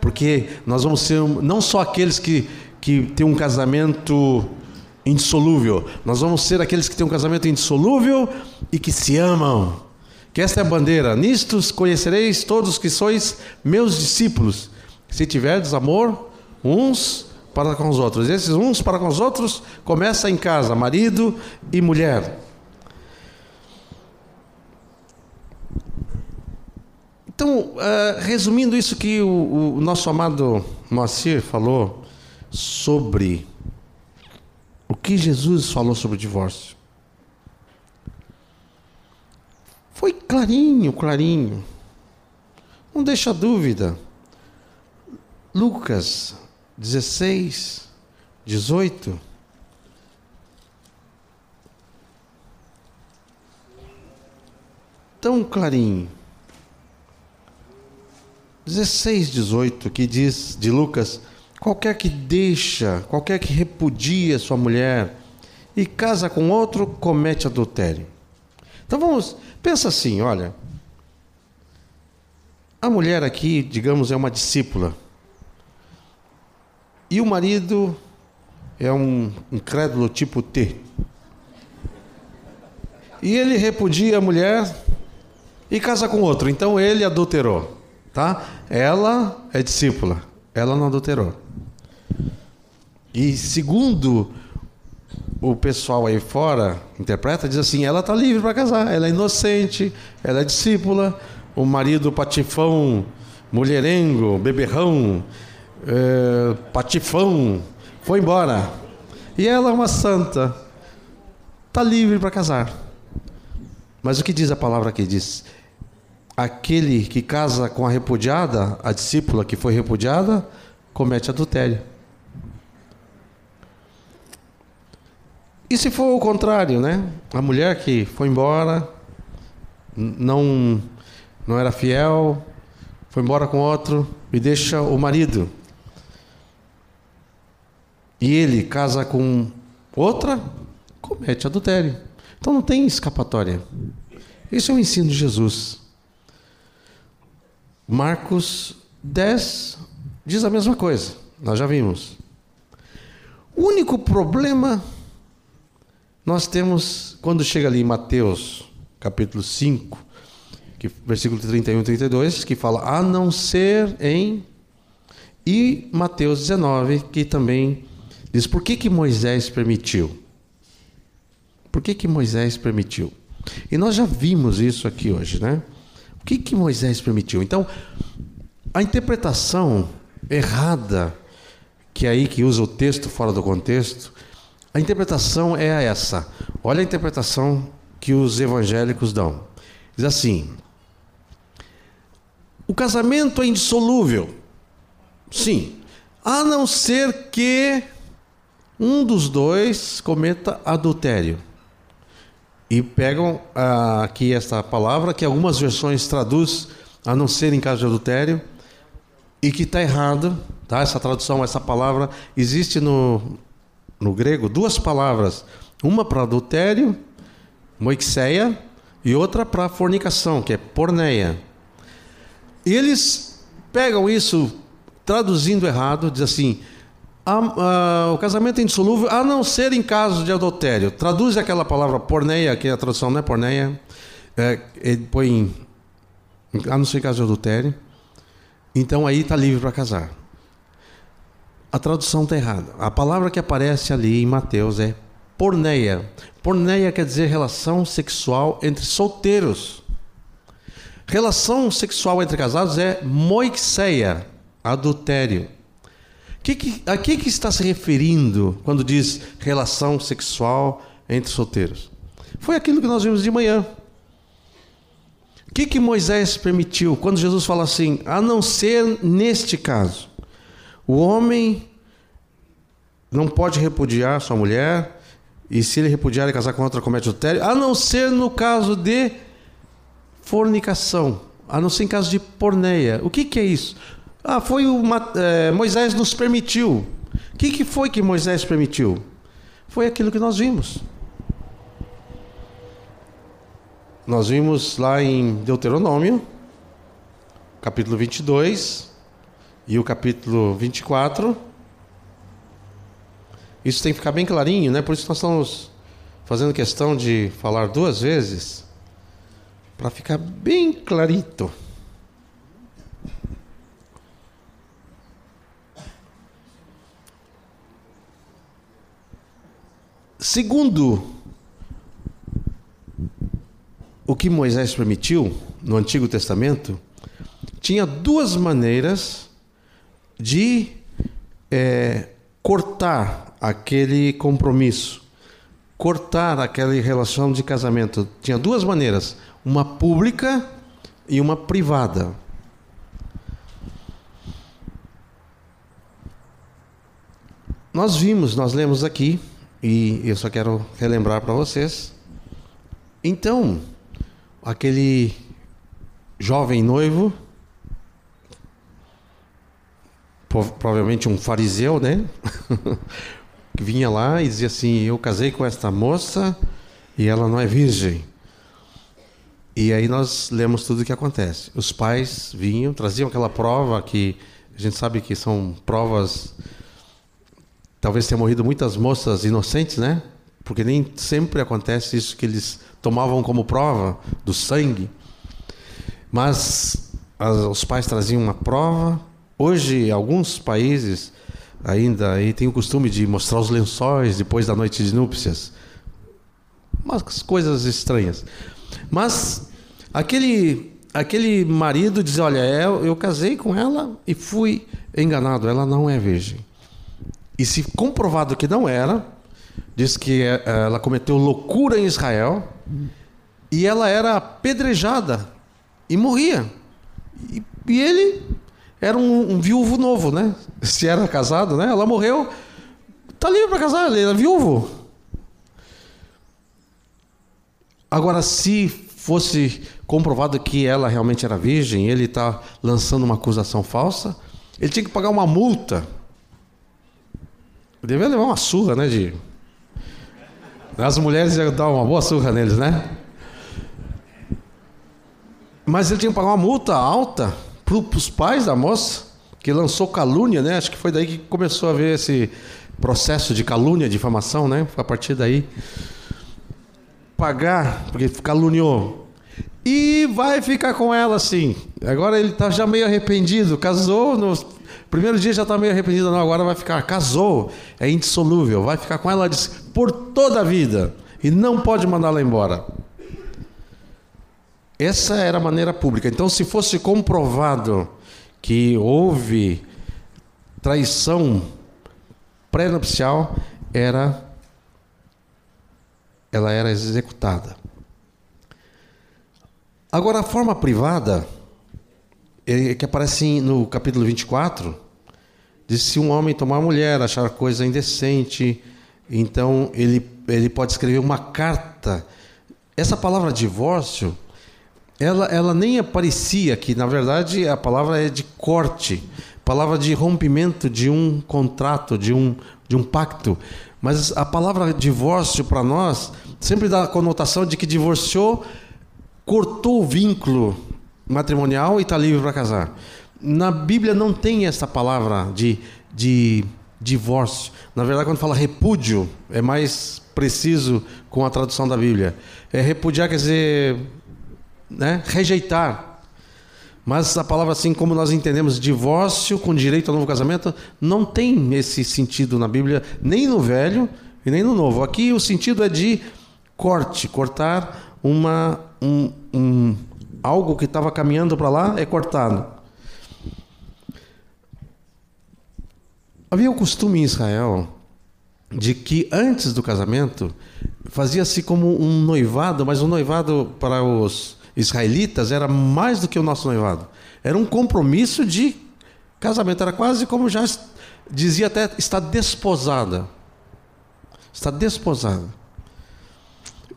Porque nós vamos ser não só aqueles que têm um casamento indissolúvel. Nós vamos ser aqueles que têm um casamento indissolúvel e que se amam. Que esta é a bandeira. Nisto conhecereis todos que sois meus discípulos. Se tiverdes amor, uns para com os outros. Esses uns para com os outros começa em casa, marido e mulher. Então, resumindo isso que o nosso amado Moacir falou sobre o que Jesus falou sobre o divórcio. Foi clarinho. Não deixa dúvida. Lucas 16, 18. Tão clarinho. 16, 18, que diz de Lucas, qualquer que repudia sua mulher e casa com outro, comete adultério. Então vamos, pensa assim, olha. A mulher aqui, digamos, é uma discípula. E o marido é um incrédulo tipo T. E ele repudia a mulher e casa com outro. Então ele adulterou, tá? Ela é discípula. Ela não adulterou. E segundo o pessoal aí fora interpreta, diz assim, ela está livre para casar. Ela é inocente, ela é discípula. O marido patifão, mulherengo, beberrão... patifão foi embora e ela é uma santa, está livre para casar. Mas o que diz a palavra aqui? Diz aquele que casa com a repudiada, a discípula que foi repudiada, comete adultério. E se for o contrário, né? A mulher que foi embora, não era fiel, foi embora com outro e deixa o marido, e ele casa com outra, comete adultério. Então não tem escapatória. Esse é o ensino de Jesus. Marcos 10 diz a mesma coisa. Nós já vimos. O único problema nós temos quando chega ali em Mateus, capítulo 5, versículo 31 e 32, que fala, a não ser em... E Mateus 19, que também diz, por que que Moisés permitiu? Por que que Moisés permitiu? E nós já vimos isso aqui hoje, né? Por que que Moisés permitiu? Então, a interpretação errada, que é aí que usa o texto fora do contexto, a interpretação é essa. Olha a interpretação que os evangélicos dão. Diz assim, o casamento é indissolúvel. Sim, a não ser que Um dos dois cometa adultério. E pegam aqui esta palavra, que algumas versões traduz a não ser em caso de adultério, e que está errado, tá? Essa tradução, essa palavra, existe no grego duas palavras, uma para adultério, moixeia, e outra para fornicação, que é porneia. Eles pegam isso traduzindo errado, diz assim, o casamento é indissolúvel a não ser em caso de adultério. Traduz aquela palavra porneia, que a tradução não é porneia, ele põe a não ser em caso de adultério. Então aí está livre para casar. A tradução está errada. A palavra que aparece ali em Mateus é porneia. Porneia quer dizer relação sexual entre solteiros. Relação sexual entre casados é moixeia, adultério. A que está se referindo quando diz relação sexual entre solteiros? Foi aquilo que nós vimos de manhã. O que Moisés permitiu quando Jesus fala assim, a não ser neste caso? O homem não pode repudiar sua mulher, e se ele repudiar e casar com outra, comete adultério, a não ser no caso de fornicação, a não ser em caso de porneia. O que é isso? Foi Moisés nos permitiu. O que foi que Moisés permitiu? Foi aquilo que nós vimos. Nós vimos lá em Deuteronômio, capítulo 22 e o capítulo 24. Isso tem que ficar bem clarinho, né? Por isso nós estamos fazendo questão de falar duas vezes, para ficar bem clarito. Segundo o que Moisés permitiu no Antigo Testamento, tinha duas maneiras de cortar aquele compromisso, cortar aquela relação de casamento. Tinha duas maneiras, uma pública e uma privada. Nós lemos aqui, e eu só quero relembrar para vocês. Então, aquele jovem noivo, provavelmente um fariseu, né? Que vinha lá e dizia assim, eu casei com esta moça e ela não é virgem. E aí nós lemos tudo o que acontece. Os pais vinham, traziam aquela prova que a gente sabe que são provas, talvez tenha morrido muitas moças inocentes, né? Porque nem sempre acontece isso que eles tomavam como prova do sangue. Mas os pais traziam uma prova. Hoje, alguns países ainda têm o costume de mostrar os lençóis depois da noite de núpcias. Umas coisas estranhas. Mas aquele marido diz, olha, eu casei com ela e fui enganado. Ela não é virgem. E se comprovado que não era, diz que ela cometeu loucura em Israel e ela era apedrejada e morria. E ele era um viúvo novo, né? Se era casado, né? Ela morreu, tá livre para casar, ele era viúvo. Agora, se fosse comprovado que ela realmente era virgem, ele está lançando uma acusação falsa, ele tinha que pagar uma multa. Devia levar uma surra, né, de... As mulheres iam dar uma boa surra neles, né? Mas ele tinha que pagar uma multa alta para os pais da moça, que lançou calúnia, né? Acho que foi daí que começou a haver esse processo de calúnia, difamação, né? A partir daí. Pagar, porque caluniou. E vai ficar com ela, sim. Agora ele está já meio arrependido. Casou no primeiro dia, já está meio arrependido. Não, agora vai ficar. Casou, é indissolúvel. Vai ficar com ela, diz, por toda a vida. E não pode mandá-la embora. Essa era a maneira pública. Então, se fosse comprovado que houve traição pré-nupcial, ela era executada. Agora, a forma privada, que aparece no capítulo 24, diz, se um homem tomar mulher, achar coisa indecente, Então, ele pode escrever uma carta. Essa palavra divórcio, ela nem aparecia aqui. Na verdade, a palavra é de corte, palavra de rompimento de um contrato, de um pacto. Mas a palavra divórcio para nós sempre dá a conotação de que divorciou, cortou o vínculo matrimonial e está livre para casar. Na Bíblia não tem essa palavra de divórcio. Na verdade, quando fala repúdio, é mais preciso com a tradução da Bíblia. É repudiar, quer dizer, né? Rejeitar. Mas a palavra, assim como nós entendemos divórcio com direito ao novo casamento, não tem esse sentido na Bíblia, nem no Velho e nem no Novo. Aqui o sentido é de corte, cortar algo que estava caminhando para lá é cortado. Havia o costume em Israel de que antes do casamento fazia-se como um noivado, mas o noivado para os israelitas era mais do que o nosso noivado. Era um compromisso de casamento, era quase como já dizia até está desposada. Está desposada.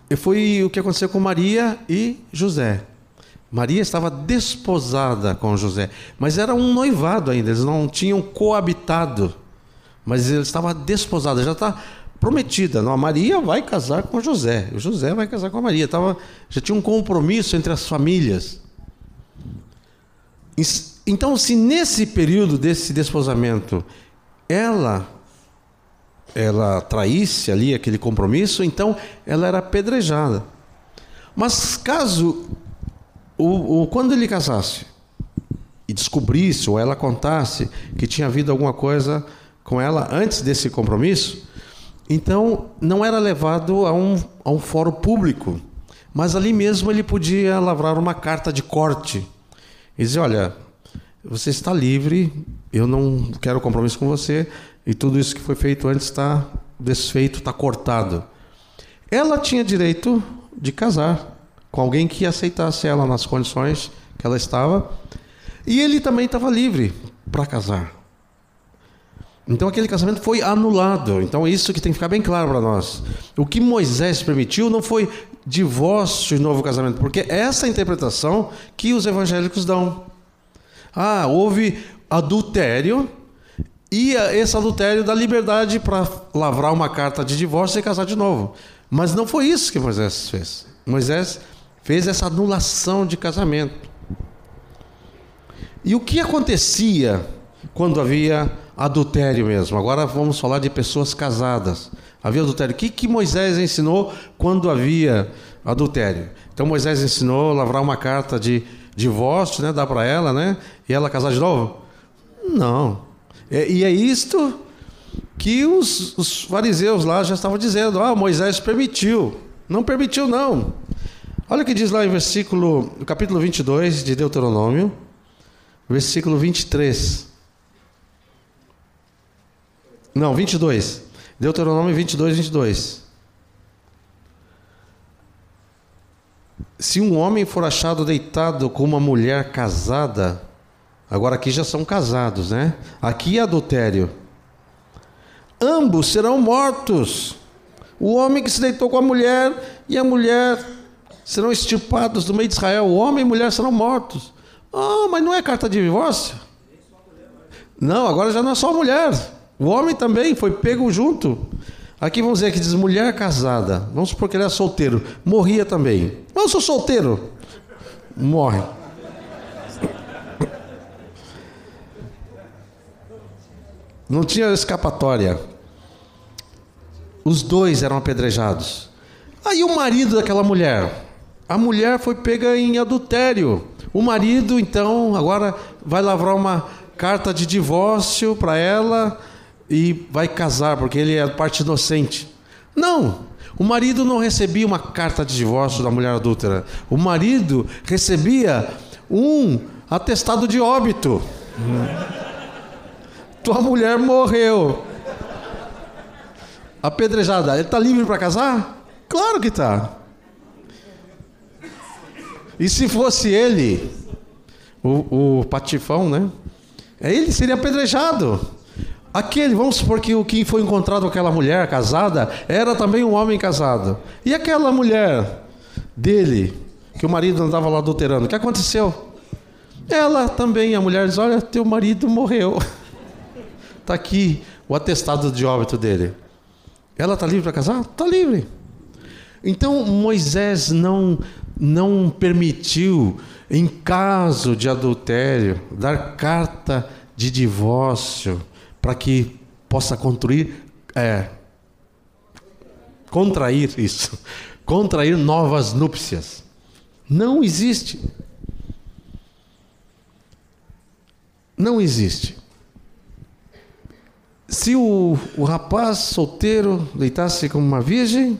E foi o que aconteceu com Maria e José. Maria estava desposada com José, mas era um noivado ainda, eles não tinham coabitado. Mas ele estava desposado, já está prometida. Não, a Maria vai casar com José, o José vai casar com a Maria. Já tinha um compromisso entre as famílias. Então, se nesse período desse desposamento ela traísse ali aquele compromisso, então ela era apedrejada. Mas caso quando ele casasse e descobrisse ou ela contasse que tinha havido alguma coisa com ela antes desse compromisso, então não era levado a um fórum público, mas ali mesmo ele podia lavrar uma carta de corte e dizer: olha, você está livre, eu não quero compromisso com você e tudo isso que foi feito antes está desfeito, está cortado. Ela tinha direito de casar com alguém que aceitasse ela nas condições que ela estava, e ele também estava livre para casar. Então aquele casamento foi anulado. Então é isso que tem que ficar bem claro para nós. O que Moisés permitiu não foi divórcio e novo casamento, porque essa é a interpretação que os evangélicos dão. Ah, houve adultério, e esse adultério dá liberdade para lavrar uma carta de divórcio e casar de novo. Mas não foi isso que Moisés fez. Moisés fez essa anulação de casamento. E o que acontecia quando havia adultério mesmo? Agora vamos falar de pessoas casadas. Havia adultério. O que Moisés ensinou quando havia adultério? Então Moisés ensinou a lavrar uma carta de divórcio, né? Dar para ela, né? E ela casar de novo? Não. E é isto que os fariseus lá já estavam dizendo. Ah, Moisés permitiu. Não permitiu, não. Olha o que diz lá em capítulo 22 de Deuteronômio, versículo 23. Não, 22. Deuteronômio 22, 22. Se um homem for achado deitado com uma mulher casada, agora aqui já são casados, né? Aqui é adultério. Ambos serão mortos. O homem que se deitou com a mulher e a mulher serão extirpados do meio de Israel. O homem e a mulher serão mortos. Ah, mas não é carta de divórcio? Não, agora já não é só a mulher. O homem também foi pego junto. Aqui vamos dizer que diz mulher casada. Vamos supor que ele é solteiro. Morria também. Eu sou solteiro. Morre. Não tinha escapatória. Os dois eram apedrejados. Aí o marido daquela mulher. A mulher foi pega em adultério. O marido, então, agora vai lavrar uma carta de divórcio para ela e vai casar, porque ele é parte inocente. Não, o marido não recebia uma carta de divórcio da mulher adúltera. O marido recebia um atestado de óbito. Tua mulher morreu. Apedrejada. Ele está livre para casar? Claro que está. E se fosse ele, o Patifão, né? Ele seria apedrejado. Aquele, vamos supor que o que foi encontrado aquela mulher casada, era também um homem casado. E aquela mulher dele, que o marido andava lá adulterando, o que aconteceu? Ela também, a mulher diz, olha, teu marido morreu. Está aqui o atestado de óbito dele. Ela está livre para casar? Está livre. Então Moisés não permitiu, em caso de adultério, dar carta de divórcio, para que possa contrair novas núpcias. Não existe. Não existe. Se o rapaz solteiro deitasse como uma virgem,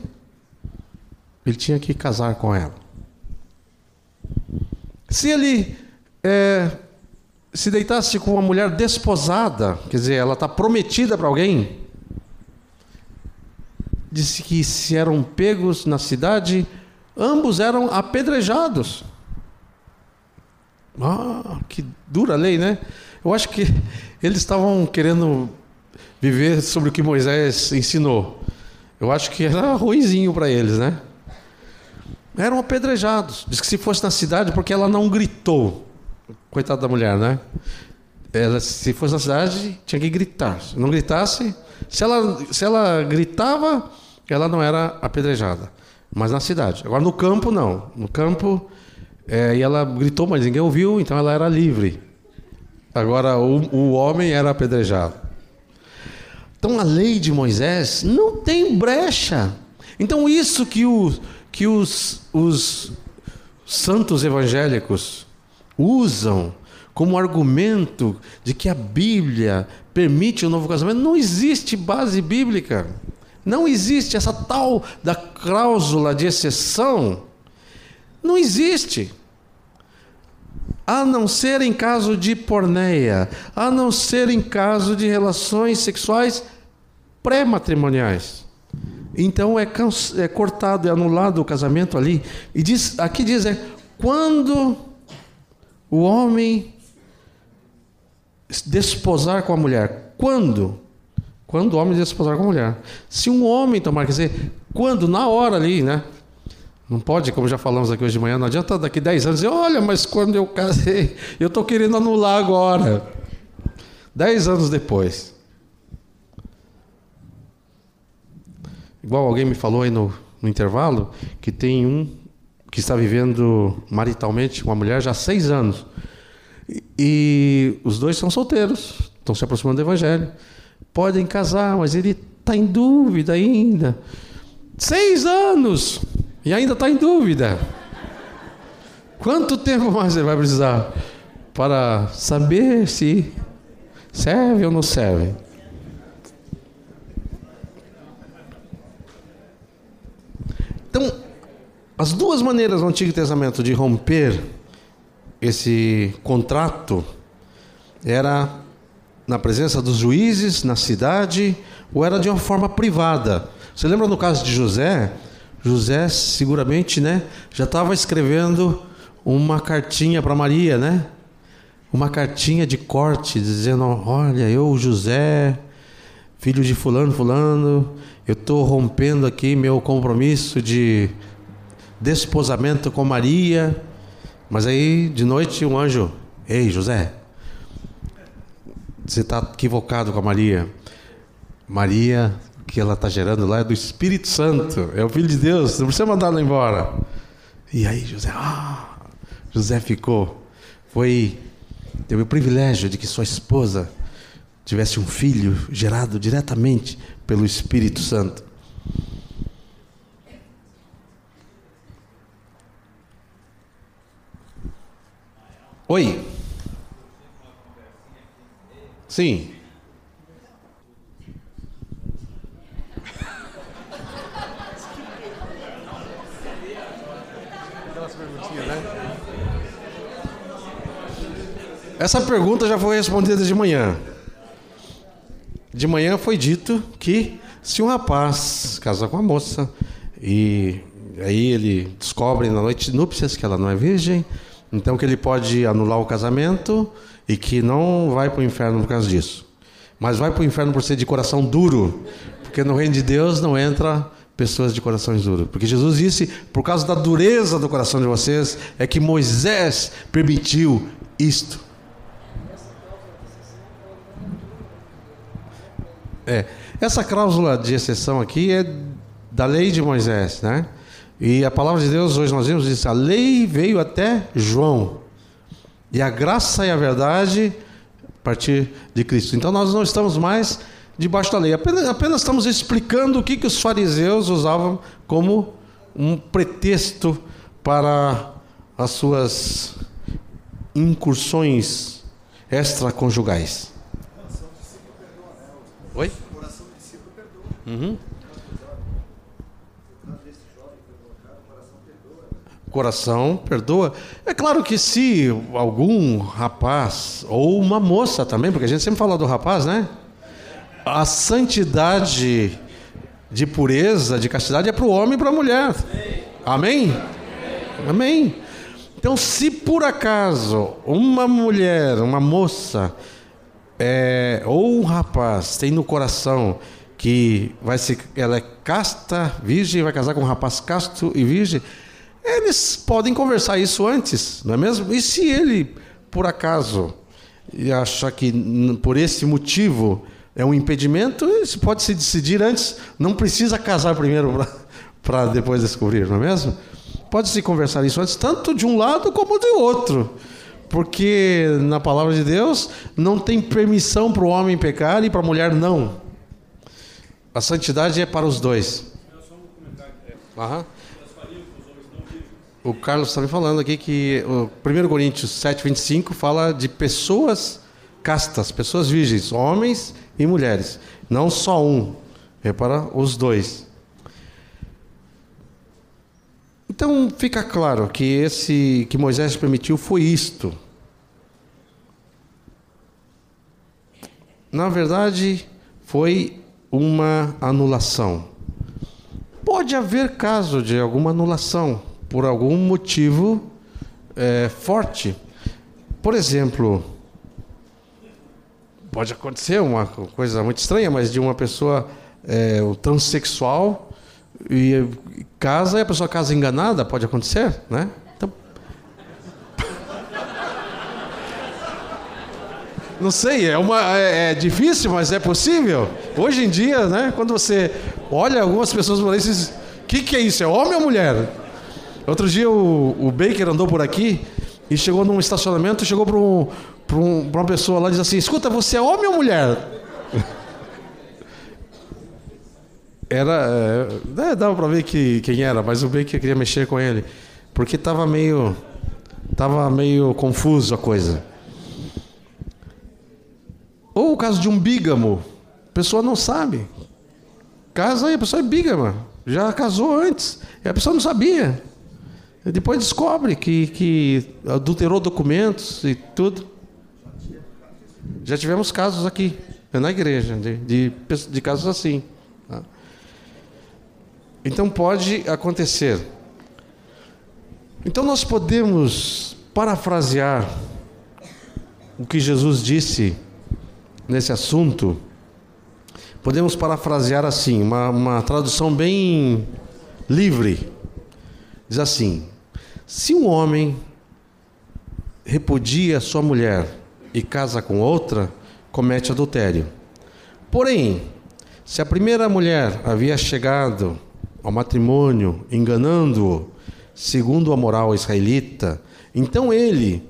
ele tinha que casar com ela. Se ele se deitasse com uma mulher desposada, quer dizer, ela está prometida para alguém, disse que se eram pegos na cidade, ambos eram apedrejados. Ah, que dura lei, né? Eu acho que eles estavam querendo viver sobre o que Moisés ensinou. Eu acho que era ruinzinho para eles, né? Eram apedrejados. Diz que se fosse na cidade, porque ela não gritou. Coitada da mulher, né? Ela, se fosse na cidade, tinha que gritar. Se não gritasse, se ela gritava, ela não era apedrejada. Mas na cidade. Agora no campo, não. No campo, e ela gritou, mas ninguém ouviu, então ela era livre. Agora o homem era apedrejado. Então a lei de Moisés não tem brecha. Então isso que os santos evangélicos usam como argumento de que a Bíblia permite o novo casamento, não existe base bíblica, não existe essa tal da cláusula de exceção, não existe, a não ser em caso de porneia, a não ser em caso de relações sexuais pré-matrimoniais. Então é cortado, é anulado o casamento ali, e aqui diz quando o homem desposar com a mulher. Quando? Quando o homem desposar com a mulher. Se um homem tomar, quer dizer, quando? Na hora ali, né? Não pode, como já falamos aqui hoje de manhã, não adianta daqui 10 anos dizer, olha, mas quando eu casei, eu estou querendo anular agora. 10 anos depois. Igual alguém me falou aí no intervalo, que tem um que está vivendo maritalmente com uma mulher já há 6 anos. E os dois são solteiros, estão se aproximando do Evangelho. Podem casar, mas ele está em dúvida ainda. 6 anos! E ainda está em dúvida. Quanto tempo mais ele vai precisar para saber se serve ou não serve? Então, as duas maneiras no Antigo Testamento de romper esse contrato era na presença dos juízes, na cidade, ou era de uma forma privada. Você lembra no caso de José? José seguramente, né, já estava escrevendo uma cartinha para Maria, né? Uma cartinha de corte, dizendo, olha, eu, José, filho de fulano, eu estou rompendo aqui meu compromisso de desposamento com Maria. Mas aí de noite um anjo, ei José, você está equivocado com a Maria, o que ela está gerando lá é do Espírito Santo, é o Filho de Deus, não precisa mandar ela embora. E aí José, José ficou, teve o privilégio de que sua esposa tivesse um filho gerado diretamente pelo Espírito Santo. Oi. Sim. Essa pergunta já foi respondida de manhã. De manhã foi dito que se um rapaz casa com uma moça e aí ele descobre na noite de núpcias que ela não é virgem, então que ele pode anular o casamento e que não vai para o inferno por causa disso. Mas vai para o inferno por ser de coração duro, porque no reino de Deus não entra pessoas de corações duros. Porque Jesus disse, por causa da dureza do coração de vocês, é que Moisés permitiu isto. É, essa cláusula de exceção aqui é da lei de Moisés, né? E a palavra de Deus, hoje nós vimos, diz, a lei veio até João, e a graça e a verdade a partir de Cristo. Então nós não estamos mais debaixo da lei, apenas estamos explicando o que os fariseus usavam como um pretexto para as suas incursões extraconjugais. Oi? O coração do discípulo perdoa. Uhum. O coração perdoa. É claro que se algum rapaz, ou uma moça também, porque a gente sempre fala do rapaz, né? A santidade de pureza, de castidade é para o homem e para a mulher. Amém? Amém. Então, se por acaso uma mulher, uma moça... ou um rapaz tem no coração que vai ser, ela é casta, virgem, vai casar com um rapaz casto e virgem, eles podem conversar isso antes, não é mesmo? E se ele, por acaso, achar que por esse motivo é um impedimento, isso pode se decidir antes, não precisa casar primeiro para depois descobrir, não é mesmo? Pode-se conversar isso antes, tanto de um lado como do outro. Porque na palavra de Deus não tem permissão para o homem pecar e para a mulher não. A santidade é para os dois. Aham. O Carlos está me falando aqui que o 1 Coríntios 7:25 fala de pessoas castas, pessoas virgens, homens e mulheres. Não só um, é para os dois. Então fica claro que esse que Moisés permitiu foi isto. Na verdade, foi uma anulação. Pode haver caso de alguma anulação, por algum motivo forte. Por exemplo, pode acontecer uma coisa muito estranha, mas de uma pessoa transexual e casa, e a pessoa casa enganada, pode acontecer, né? Então... Não sei, é difícil, mas é possível. Hoje em dia, né? Quando você olha algumas pessoas por aí, você diz, que é isso? É homem ou mulher? Outro dia o Baker andou por aqui e chegou num estacionamento, chegou para uma pessoa lá e diz assim, escuta, você é homem ou mulher? Era, dava para ver quem era, mas o Baker queria mexer com ele, porque estava meio confuso a coisa. Ou o caso de um bígamo, a pessoa não sabe. Casa e a pessoa é bígama, já casou antes, e a pessoa não sabia. E depois descobre que adulterou documentos e tudo. Já tivemos casos aqui, na igreja, de casos assim. Então pode acontecer. Então nós podemos parafrasear o que Jesus disse nesse assunto. Podemos parafrasear assim, uma tradução bem livre. Diz assim, se um homem repudia sua mulher e casa com outra, comete adultério. Porém, se a primeira mulher havia chegado ao matrimônio, enganando-o, segundo a moral israelita, então ele,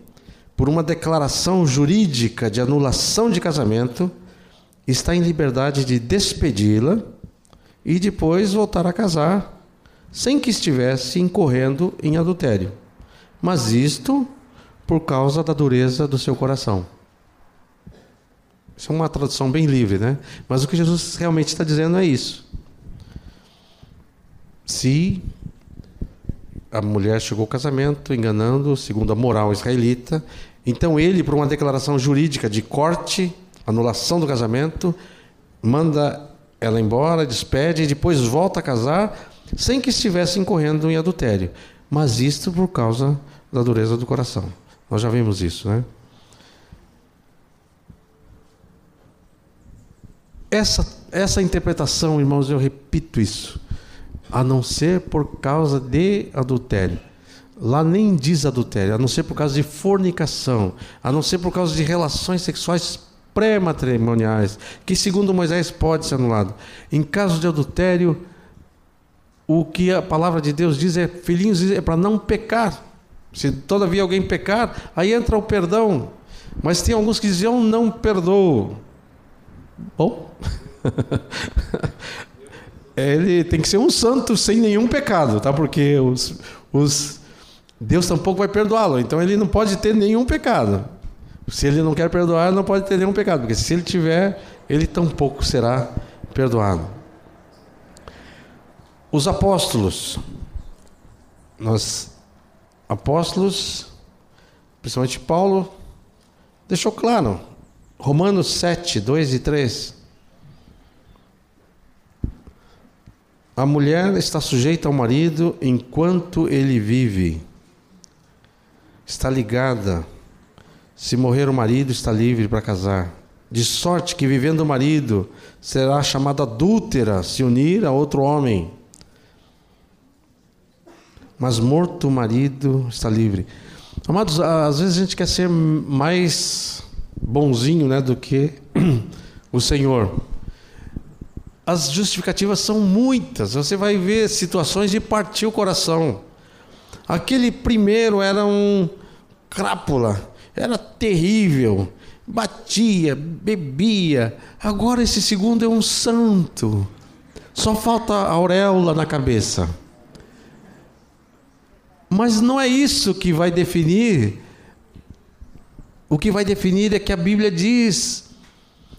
por uma declaração jurídica de anulação de casamento, está em liberdade de despedi-la e depois voltar a casar, sem que estivesse incorrendo em adultério. Mas isto por causa da dureza do seu coração. Isso é uma tradução bem livre, né? Mas o que Jesus realmente está dizendo é isso. Se a mulher chegou ao casamento enganando, segundo a moral israelita, então ele, por uma declaração jurídica de corte, anulação do casamento, manda ela embora, despede e depois volta a casar, sem que estivesse incorrendo em adultério. Mas isto por causa da dureza do coração. Nós já vimos isso, né? Essa interpretação, irmãos, eu repito isso, a não ser por causa de adultério. Lá nem diz adultério, a não ser por causa de fornicação, a não ser por causa de relações sexuais pré-matrimoniais, que segundo Moisés pode ser anulado. Em caso de adultério, o que a palavra de Deus diz é, filhinhos, é para não pecar. Se todavia alguém pecar, aí entra o perdão. Mas tem alguns que dizem, eu não perdoo. Bom, ele tem que ser um santo sem nenhum pecado, tá? Porque Deus tampouco vai perdoá-lo, então ele não pode ter nenhum pecado. Se ele não quer perdoar, não pode ter nenhum pecado, porque se ele tiver, ele tampouco será perdoado. Os apóstolos, principalmente Paulo, deixou claro, Romanos 7, 2 e 3. A mulher está sujeita ao marido enquanto ele vive. Está ligada. Se morrer o marido, está livre para casar. De sorte que, vivendo o marido, será chamada adúltera se unir a outro homem. Mas morto o marido, está livre. Amados, às vezes a gente quer ser mais bonzinho, né, do que o Senhor. As justificativas são muitas. Você vai ver situações de partir o coração. Aquele primeiro era um crápula. Era terrível, batia, bebia. Agora esse segundo é um santo. Só falta a auréola na cabeça. Mas não é isso que vai definir. O que vai definir é que a Bíblia diz,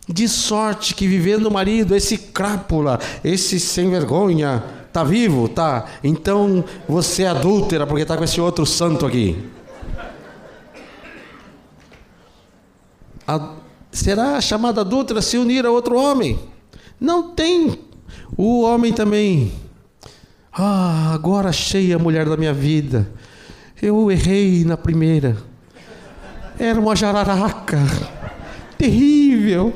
de sorte que vivendo o marido, esse crápula, esse sem vergonha, está vivo, tá? Então você é adúltera porque está com esse outro santo aqui. Será chamada adúltera se unir a outro homem. Não tem. O homem também. Ah, agora achei a mulher da minha vida. Eu errei na primeira. Era uma jararaca. Terrível.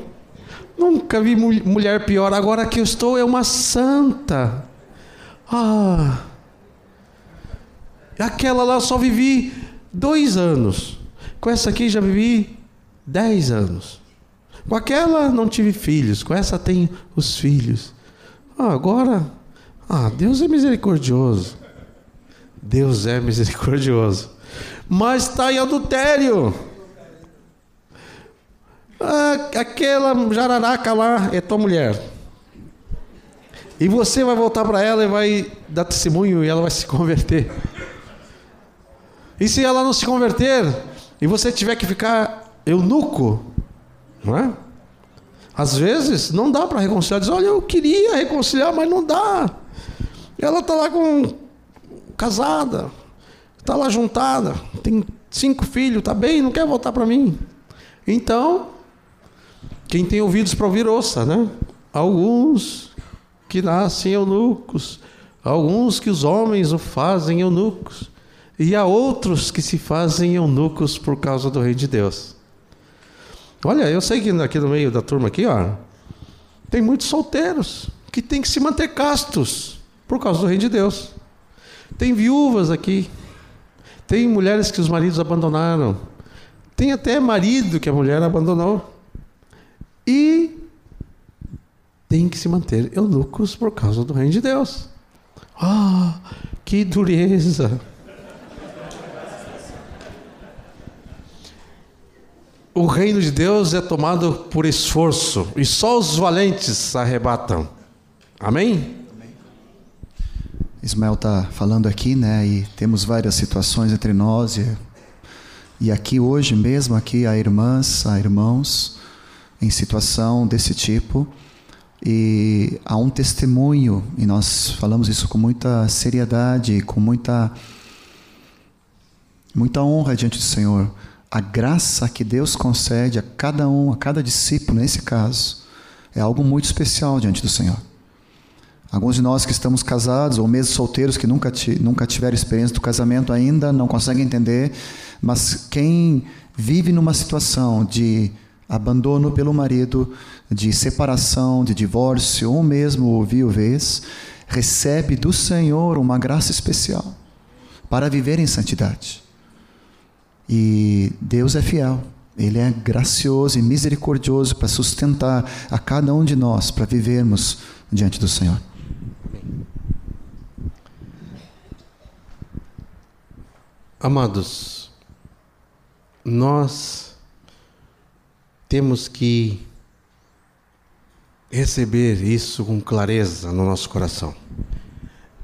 Nunca vi mulher pior. Agora que eu estou é uma santa. Ah. Aquela lá eu só vivi 2 anos. Com essa aqui já vivi 10 anos. Com aquela não tive filhos, com essa tenho os filhos. Agora, Deus é misericordioso. Deus é misericordioso. Mas está em adultério. Aquela jararaca lá é tua mulher. E você vai voltar para ela e vai dar testemunho e ela vai se converter. E se ela não se converter e você tiver que ficar eunuco, não é? Às vezes não dá para reconciliar. Diz, olha, eu queria reconciliar, mas não dá. Ela está lá casada, está lá juntada, tem 5 filhos, está bem, não quer voltar para mim. Então, quem tem ouvidos para ouvir, ouça, né? Alguns que nascem eunucos, alguns que os homens o fazem eunucos, e há outros que se fazem eunucos por causa do Reino de Deus. Olha, eu sei que aqui no meio da turma aqui, ó, tem muitos solteiros que tem que se manter castos por causa do Reino de Deus. Tem viúvas aqui, tem mulheres que os maridos abandonaram, tem até marido que a mulher abandonou e tem que se manter eunucos por causa do Reino de Deus. Ah, que dureza! O reino de Deus é tomado por esforço e só os valentes arrebatam. Amém? Amém. Ismael está falando aqui, né? E temos várias situações entre nós e aqui hoje mesmo aqui há irmãs, há irmãos em situação desse tipo e há um testemunho e nós falamos isso com muita seriedade, com muita honra diante do Senhor. A graça que Deus concede a cada um, a cada discípulo, nesse caso, é algo muito especial diante do Senhor. Alguns de nós que estamos casados, ou mesmo solteiros que nunca tiveram experiência do casamento ainda, não conseguem entender, mas quem vive numa situação de abandono pelo marido, de separação, de divórcio ou mesmo viuvez, recebe do Senhor uma graça especial para viver em santidade. E Deus é fiel, Ele é gracioso e misericordioso para sustentar a cada um de nós, para vivermos diante do Senhor. Amados, nós temos que receber isso com clareza no nosso coração.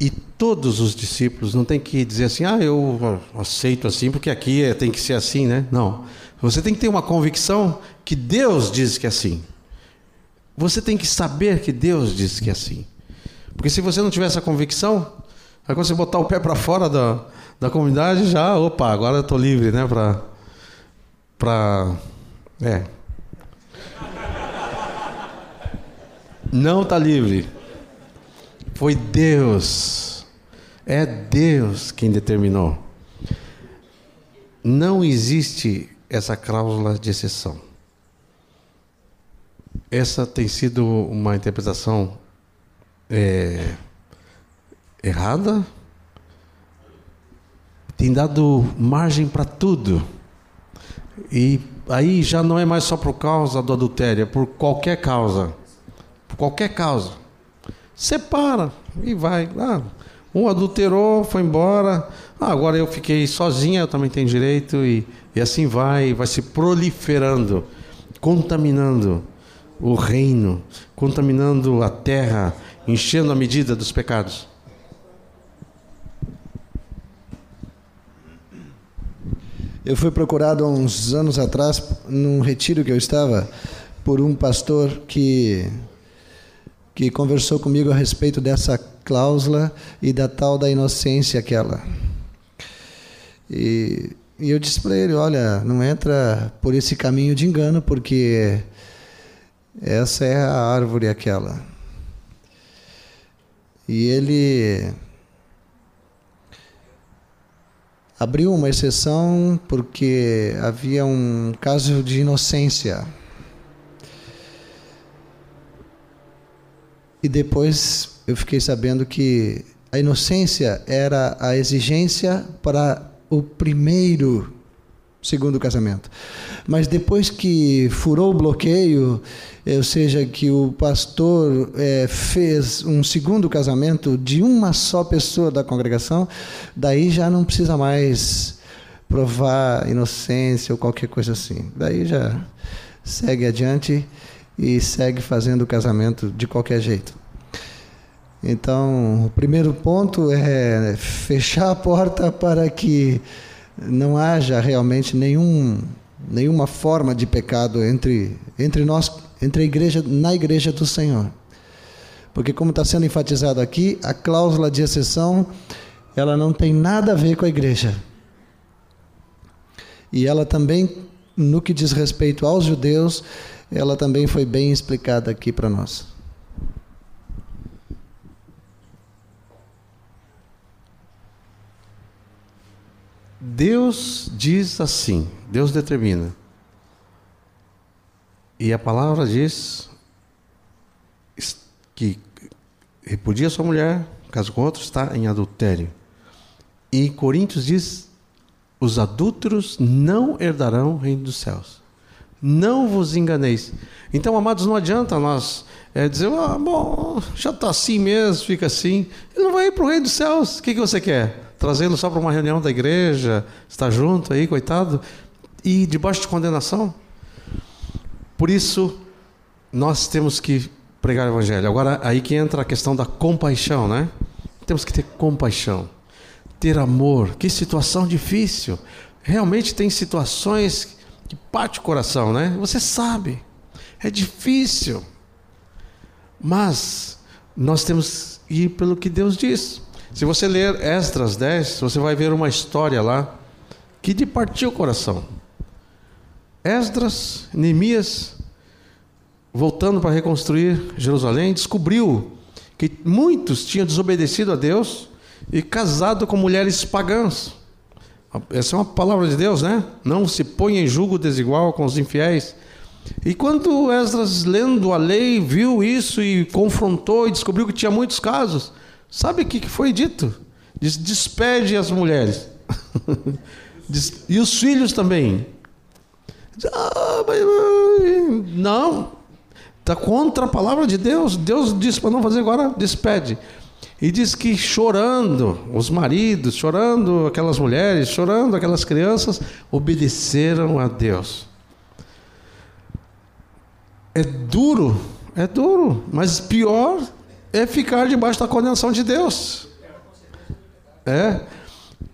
E todos os discípulos não tem que dizer assim, ah, eu aceito assim, porque aqui tem que ser assim, né? Não. Você tem que ter uma convicção que Deus diz que é assim. Você tem que saber que Deus diz que é assim. Porque se você não tiver essa convicção, aí quando você botar o pé para fora da comunidade, já, opa, agora eu tô livre, né? Não tá livre. Foi Deus, é Deus quem determinou. Não existe essa cláusula de exceção. Essa tem sido uma interpretação errada. Tem dado margem para tudo. E aí já não é mais só por causa do adultério, é por qualquer causa. Por qualquer causa. Separa e vai. Ah, um adulterou, foi embora. Ah, agora eu fiquei sozinha, eu também tenho direito. E assim vai se proliferando, contaminando o reino, contaminando a terra, enchendo a medida dos pecados. Eu fui procurado há uns anos atrás, num retiro que eu estava, por um pastor que conversou comigo a respeito dessa cláusula e da tal da inocência aquela. E eu disse para ele, olha, não entra por esse caminho de engano, porque essa é a árvore aquela. E ele abriu uma exceção porque havia um caso de inocência. E depois eu fiquei sabendo que a inocência era a exigência para o segundo casamento. Mas depois que furou o bloqueio, ou seja, que o pastor fez um segundo casamento de uma só pessoa da congregação, daí já não precisa mais provar inocência ou qualquer coisa assim. Daí já segue adiante e segue fazendo o casamento de qualquer jeito. Então, o primeiro ponto é fechar a porta para que não haja realmente nenhuma forma de pecado entre nós, entre a igreja, na igreja do Senhor. Porque como está sendo enfatizado aqui, a cláusula de exceção, ela não tem nada a ver com a igreja. E ela também, no que diz respeito aos judeus, ela também foi bem explicada aqui para nós. Deus diz assim, Deus determina. E a palavra diz que repudia sua mulher, caso com outro, está em adultério. E Coríntios diz, os adúlteros não herdarão o reino dos céus. Não vos enganeis. Então, amados, não adianta nós dizer, bom, já está assim mesmo, fica assim. Ele não vai ir para o reino dos céus. O que você quer? Trazê-lo só para uma reunião da igreja, estar junto aí, coitado, e debaixo de condenação? Por isso, nós temos que pregar o evangelho. Agora, aí que entra a questão da compaixão, né? Temos que ter compaixão, ter amor. Que situação difícil. Realmente tem situações que parte o coração, né? Você sabe, é difícil, mas nós temos que ir pelo que Deus diz. Se você ler Esdras 10, você vai ver uma história lá que de partir o coração. Esdras, Neemias, voltando para reconstruir Jerusalém, descobriu que muitos tinham desobedecido a Deus e casado com mulheres pagãs. Essa é uma palavra de Deus, né? Não se ponha em julgo desigual com os infiéis. E quando Esdras, lendo a lei, viu isso e confrontou e descobriu que tinha muitos casos, sabe o que foi dito? Diz: despede as mulheres. Diz, e os filhos também. Diz, não, está contra a palavra de Deus. Deus disse para não fazer, agora despede. E diz que chorando, os maridos, chorando aquelas mulheres, chorando aquelas crianças, obedeceram a Deus. É duro, mas pior é ficar debaixo da condenação de Deus. É.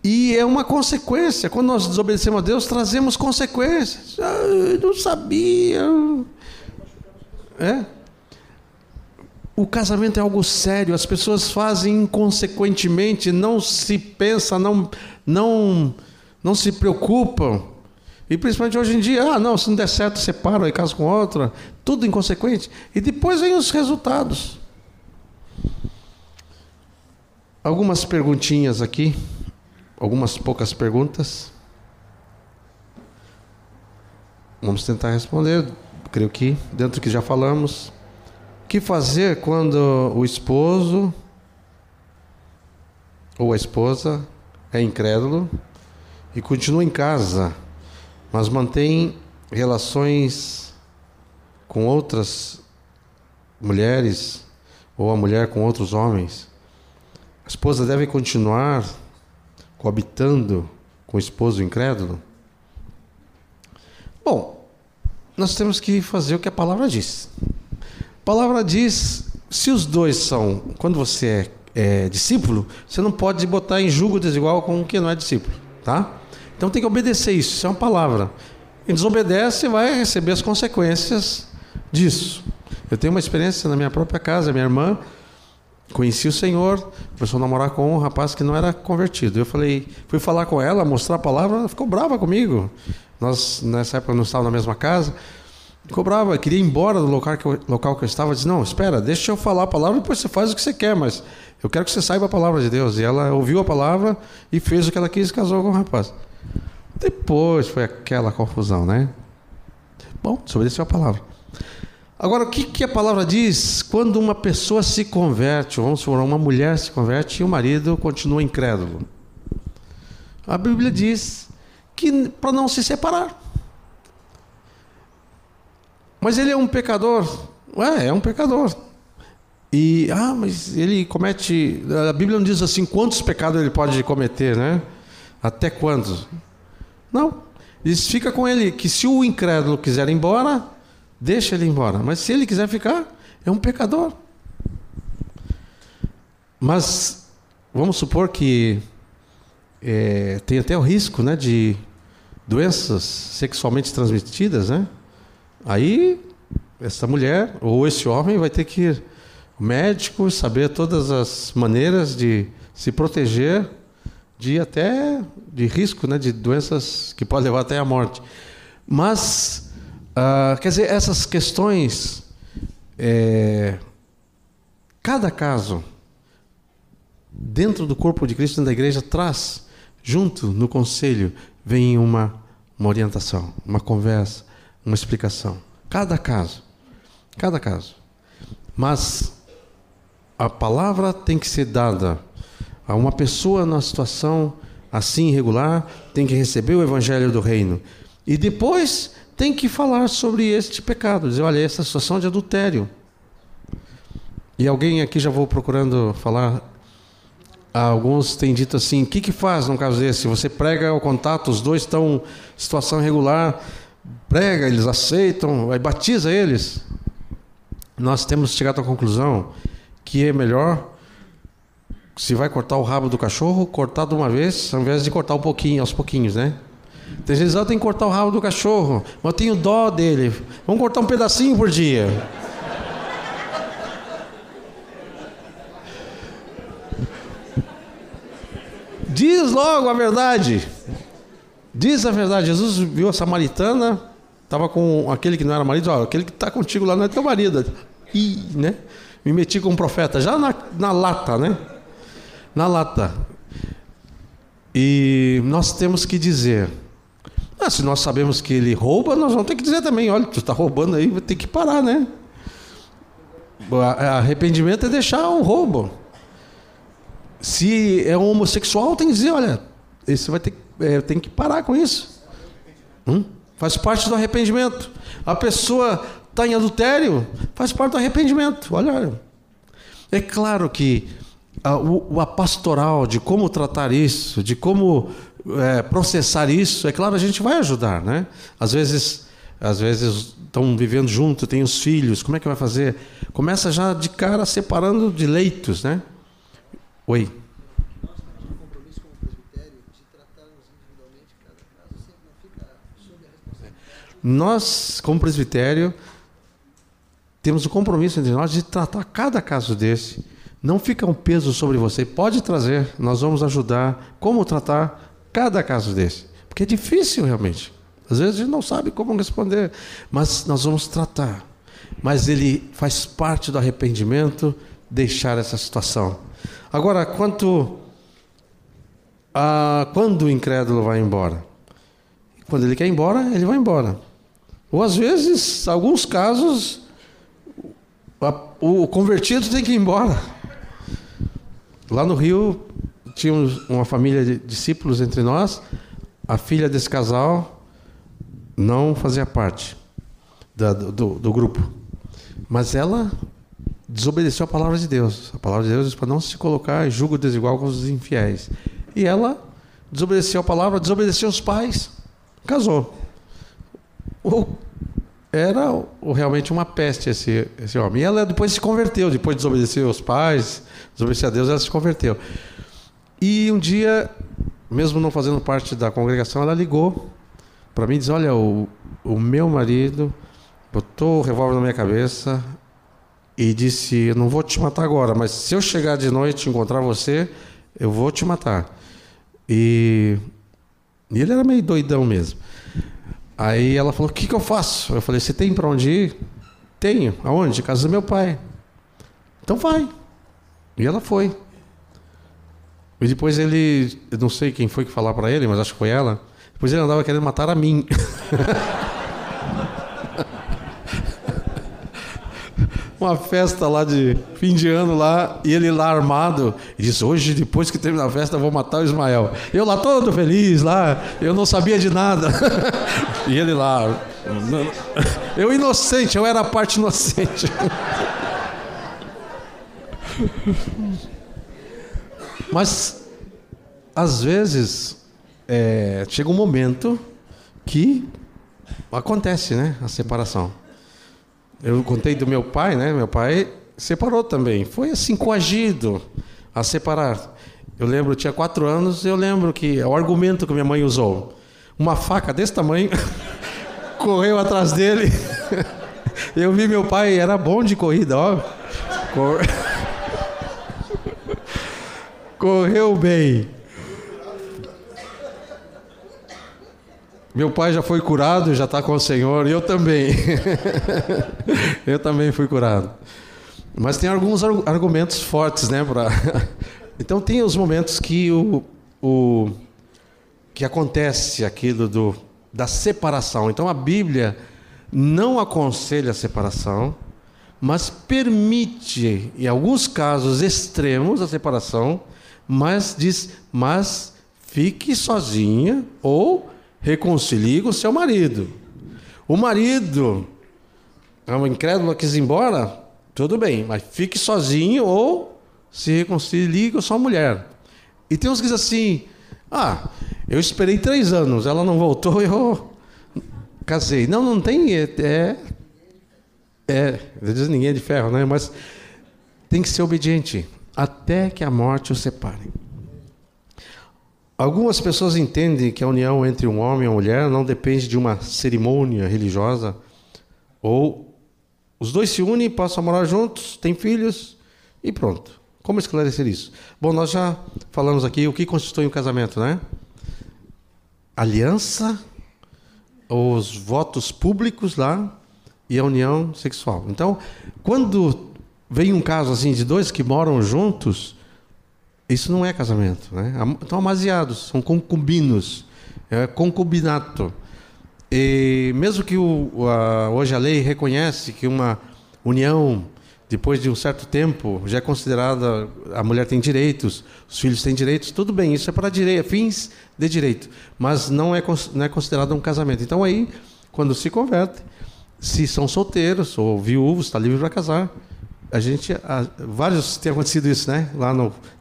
E é uma consequência. Quando nós desobedecemos a Deus, trazemos consequências. Ah, eu não sabia. É. O casamento é algo sério. As pessoas fazem inconsequentemente, não se pensa, não se preocupam. E principalmente hoje em dia, não, se não der certo, separa e casa com outra. Tudo inconsequente. E depois vem os resultados. Algumas perguntinhas aqui. Algumas poucas perguntas. Vamos tentar responder. Creio que dentro do que já falamos. O que fazer quando o esposo ou a esposa é incrédulo e continua em casa, mas mantém relações com outras mulheres ou a mulher com outros homens? A esposa deve continuar coabitando com o esposo incrédulo? Bom, nós temos que fazer o que a palavra diz. A palavra diz, se os dois são, quando você é discípulo, você não pode botar em julgo desigual com o que não é discípulo, tá? Então tem que obedecer isso, isso é uma palavra. Quem desobedece vai receber as consequências disso. Eu tenho uma experiência na minha própria casa, minha irmã conheci o Senhor, começou a namorar com um rapaz que não era convertido. Eu falei, fui falar com ela, mostrar a palavra, ela ficou brava comigo. Nós, nessa época, não estávamos na mesma casa. Ficou brava, queria ir embora do local que eu estava. Disse, não, espera, deixa eu falar a palavra, depois você faz o que você quer, mas eu quero que você saiba a palavra de Deus. E ela ouviu a palavra e fez o que ela quis e casou com o rapaz. Depois foi aquela confusão, né? Bom, desobedeceu a palavra. Agora, o que a palavra diz quando uma pessoa se converte? Vamos supor, uma mulher se converte e o marido continua incrédulo. A Bíblia diz que para não se separar. Mas ele é um pecador. É um pecador. E, mas ele comete... A Bíblia não diz assim quantos pecados ele pode cometer, né? Até quantos? Não. Diz, fica com ele, que se o incrédulo quiser ir embora, deixa ele embora. Mas se ele quiser ficar, é um pecador. Mas vamos supor que tem até o risco, né, de doenças sexualmente transmitidas, né? Aí, essa mulher ou esse homem vai ter que ir ao médico, saber todas as maneiras de se proteger de risco, né, de doenças que podem levar até à morte. Mas, quer dizer, essas questões, cada caso, dentro do corpo de Cristo, dentro da igreja, traz, junto no conselho, vem uma orientação, uma conversa, uma explicação. Cada caso. Mas a palavra tem que ser dada a uma pessoa numa situação assim irregular, tem que receber o evangelho do reino. E depois tem que falar sobre este pecado, dizer, olha, essa situação de adultério. E alguém aqui, já vou procurando falar, alguns têm dito assim, o que faz num caso desse? Você prega o contato, os dois estão em situação irregular, prega, eles aceitam, aí batiza eles. Nós temos chegado à conclusão que é melhor, se vai cortar o rabo do cachorro, cortar de uma vez, ao invés de cortar um pouquinho, aos pouquinhos, né? Tem gente que diz, eu tenho que cortar o rabo do cachorro, mas eu tenho dó dele, vamos cortar um pedacinho por dia. Diz logo a verdade. Diz a verdade. Jesus viu a samaritana, estava com aquele que não era marido, olha, aquele que está contigo lá não é teu marido. Ih, né? Me meti com um profeta, já na lata, né? Na lata. E nós temos que dizer, Ah, se nós sabemos que ele rouba, nós vamos ter que dizer também, olha, tu está roubando aí, vai ter que parar, né? Arrependimento é deixar o roubo. Se é um homossexual, tem que dizer, olha, esse vai ter, tem que parar com isso. Faz parte do arrependimento. A pessoa está em adultério, faz parte do arrependimento. Olha, é claro que a pastoral de como tratar isso, de como processar isso, é claro, a gente vai ajudar, né? Às vezes estão vivendo junto, tem os filhos, como é que vai fazer? Começa já de cara separando de leitos, né? Oi. Nós temos um compromisso com o presbitério de tratarmos individualmente cada caso, sempre não fica sob a responsabilidade. Nós, como presbitério, temos um compromisso entre nós de tratar cada caso desse. Não fica um peso sobre você. Pode trazer, nós vamos ajudar como tratar cada caso desse. Porque é difícil realmente. Às vezes a gente não sabe como responder, mas nós vamos tratar. Mas ele faz parte do arrependimento deixar essa situação. Agora, quanto a quando o incrédulo vai embora? Quando ele quer ir embora, ele vai embora. Ou às vezes, alguns casos, o convertido tem que ir embora. Lá no Rio, tinha uma família de discípulos entre nós. A filha desse casal não fazia parte do grupo. Mas ela desobedeceu a palavra de Deus. A palavra de Deus diz para não se colocar em julgo desigual com os infiéis. E ela desobedeceu a palavra, desobedeceu os pais, casou. Era realmente uma peste esse homem. E ela depois se converteu, depois de desobedecer os pais, desobedecer a Deus, ela se converteu. E um dia, mesmo não fazendo parte da congregação, ela ligou para mim e disse, olha, o meu marido botou o revólver na minha cabeça e disse, eu não vou te matar agora, mas se eu chegar de noite e encontrar você, eu vou te matar. E ele era meio doidão mesmo. Aí ela falou, o que eu faço? Eu falei, você tem para onde ir? Tenho. Aonde? Casa do meu pai. Então vai. E ela foi. E depois ele, eu não sei quem foi que falou para ele, mas acho que foi ela. Depois ele andava querendo matar a mim. Uma festa lá de fim de ano lá, e ele lá armado, e disse, hoje, depois que terminar a festa, eu vou matar o Ismael. Eu lá todo feliz, lá, eu não sabia de nada. E ele lá, eu inocente, eu era a parte inocente. Mas, às vezes, chega um momento que acontece, né, a separação. Eu contei do meu pai, né? Meu pai separou também. Foi assim, coagido a separar. Eu lembro, eu tinha 4 anos, eu lembro que o argumento que minha mãe usou. Uma faca desse tamanho correu atrás dele. Eu vi meu pai, era bom de corrida, ó. Correu bem. Meu pai já foi curado, já está com o Senhor, e eu também. Eu também fui curado. Mas tem alguns argumentos fortes, né? Então tem os momentos que que acontece aquilo da separação. Então a Bíblia não aconselha a separação, mas permite, em alguns casos extremos, a separação, mas diz, mas fique sozinha ou reconcilie com o seu marido. O marido, o incrédulo quis ir embora, tudo bem, mas fique sozinho ou se reconcilie com a sua mulher. E tem uns que dizem assim, eu esperei 3 anos, ela não voltou, eu casei. Não, não tem, às vezes ninguém é de ferro, né? Mas tem que ser obediente, até que a morte o separe. Algumas pessoas entendem que a união entre um homem e uma mulher não depende de uma cerimônia religiosa. Ou os dois se unem, passam a morar juntos, têm filhos e pronto. Como esclarecer isso? Bom, nós já falamos aqui o que constitui um casamento, né? Aliança, os votos públicos lá e a união sexual. Então, quando vem um caso assim de 2 que moram juntos, isso não é casamento, né? Estão amaziados, são concubinos, é concubinato. E mesmo que hoje a lei reconhece que uma união, depois de um certo tempo, já é considerada, a mulher tem direitos, os filhos têm direitos, tudo bem, isso é para fins de direito, mas não é considerado um casamento. Então aí, quando se converte, se são solteiros ou viúvos, está livre para casar, vários tem acontecido isso, né? Lá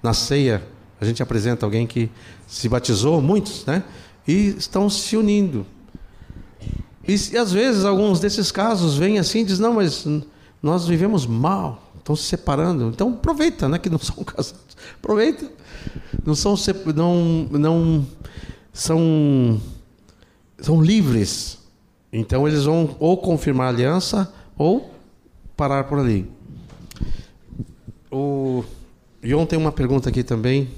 na ceia, a gente apresenta alguém que se batizou, muitos, né? E estão se unindo. E às vezes, alguns desses casos vêm assim e dizem, não, mas nós vivemos mal, estão se separando. Então aproveita, né, que não são casados. Aproveita. Não são livres. Então eles vão ou confirmar a aliança ou parar por ali. O Ion tem uma pergunta aqui também.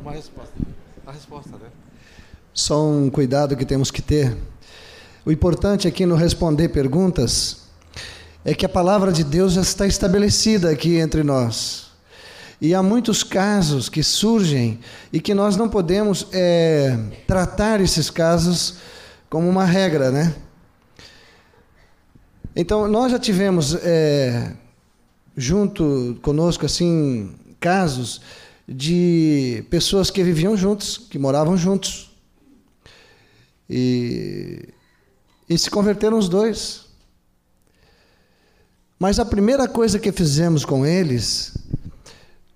Uma resposta. A resposta, né? Só um cuidado que temos que ter. O importante aqui no responder perguntas é que a palavra de Deus já está estabelecida aqui entre nós. E há muitos casos que surgem e que nós não podemos tratar esses casos como uma regra, né? Então, nós já tivemos junto conosco, assim, casos de pessoas que viviam juntos, que moravam juntos. E se converteram os dois. Mas a primeira coisa que fizemos com eles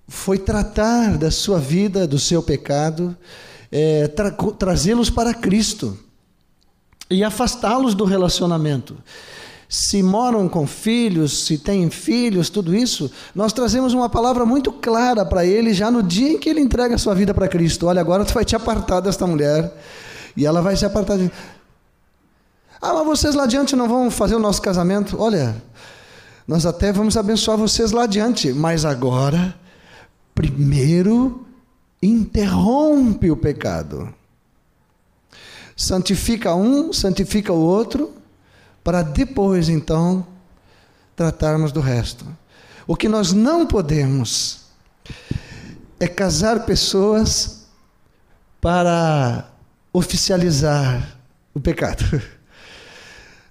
foi tratar da sua vida, do seu pecado, trazê-los para Cristo e afastá-los do relacionamento. Se moram com filhos, se têm filhos, tudo isso, nós trazemos uma palavra muito clara para ele já no dia em que ele entrega a sua vida para Cristo. Olha, agora tu vai te apartar desta mulher e ela vai se apartar de... Ah, mas vocês lá adiante não vão fazer o nosso casamento? Olha, nós até vamos abençoar vocês lá adiante, mas agora, primeiro, interrompe o pecado. Santifica um, santifica o outro, para depois, então, tratarmos do resto. O que nós não podemos é casar pessoas para oficializar o pecado.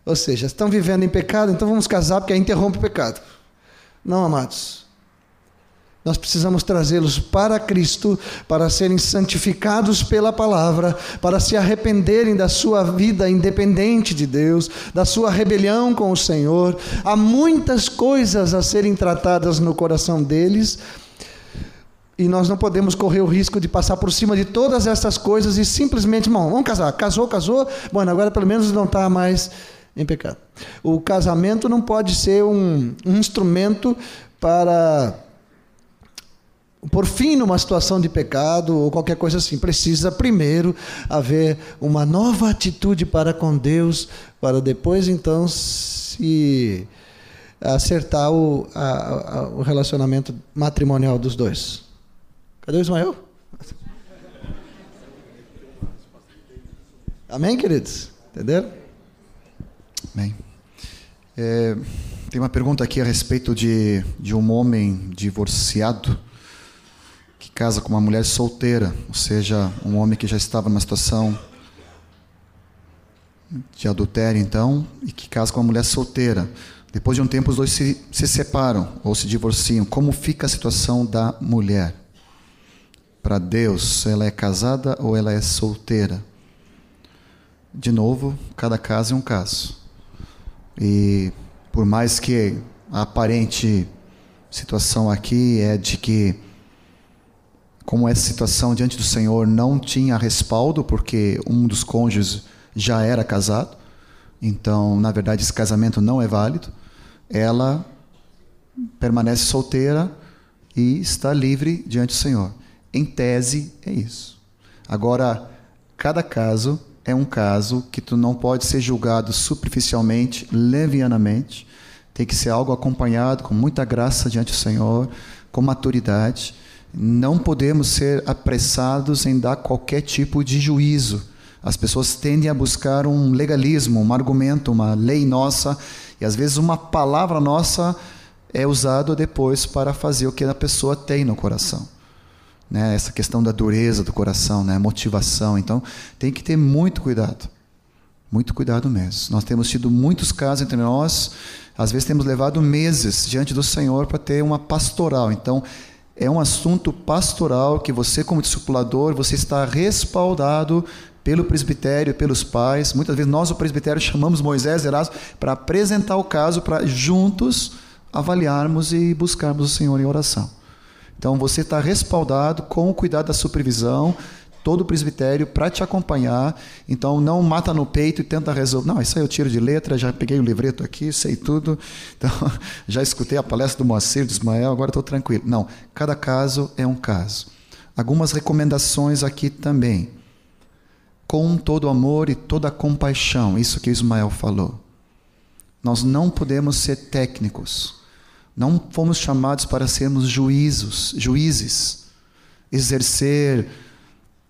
Ou seja, estão vivendo em pecado, então vamos casar porque aí interrompe o pecado. Não, amados. Nós precisamos trazê-los para Cristo, para serem santificados pela palavra, para se arrependerem da sua vida independente de Deus, da sua rebelião com o Senhor. Há muitas coisas a serem tratadas no coração deles e nós não podemos correr o risco de passar por cima de todas essas coisas e simplesmente, não, vamos casar. Casou. Bom, agora pelo menos não está mais em pecado. O casamento não pode ser um instrumento para por fim numa situação de pecado ou qualquer coisa assim. Precisa primeiro haver uma nova atitude para com Deus, para depois então se acertar o relacionamento matrimonial dos dois. Cadê o Ismael? Amém, queridos? Entenderam? Bem, tem uma pergunta aqui a respeito de um homem divorciado que casa com uma mulher solteira, ou seja, um homem que já estava numa situação de adultério, então, e que casa com uma mulher solteira. Depois de um tempo, os dois se separam ou se divorciam. Como fica a situação da mulher? Para Deus, ela é casada ou ela é solteira? De novo, cada caso é um caso. E por mais que a aparente situação aqui é de que, como essa situação diante do Senhor não tinha respaldo, porque um dos cônjuges já era casado, então, na verdade, esse casamento não é válido, ela permanece solteira e está livre diante do Senhor. Em tese, é isso. Agora, cada caso é um caso que tu não pode ser julgado superficialmente, levianamente. Tem que ser algo acompanhado com muita graça diante do Senhor, com maturidade. Não podemos ser apressados em dar qualquer tipo de juízo. As pessoas tendem a buscar um legalismo, um argumento, uma lei nossa, e às vezes uma palavra nossa é usada depois para fazer o que a pessoa tem no coração. né? Essa questão da dureza do coração, né? Motivação. Então, tem que ter muito cuidado mesmo. Nós temos tido muitos casos entre nós, às vezes temos levado meses diante do Senhor para ter uma pastoral. Então, é um assunto pastoral que você, como discipulador, você está respaldado pelo presbitério, pelos pais. Muitas vezes nós, o presbitério, chamamos Moisés, Erasmo, para apresentar o caso, para juntos avaliarmos e buscarmos o Senhor em oração. Então, você está respaldado com o cuidado da supervisão, todo o presbitério, para te acompanhar. Então, não mata no peito e tenta resolver. Não, isso aí eu tiro de letra, já peguei o livreto aqui, sei tudo. Então, já escutei a palestra do Moacir, do Ismael, agora estou tranquilo. Não, cada caso é um caso. Algumas recomendações aqui também. Com todo amor e toda compaixão, isso que Ismael falou. Nós não podemos ser técnicos. Não fomos chamados para sermos juízes, exercer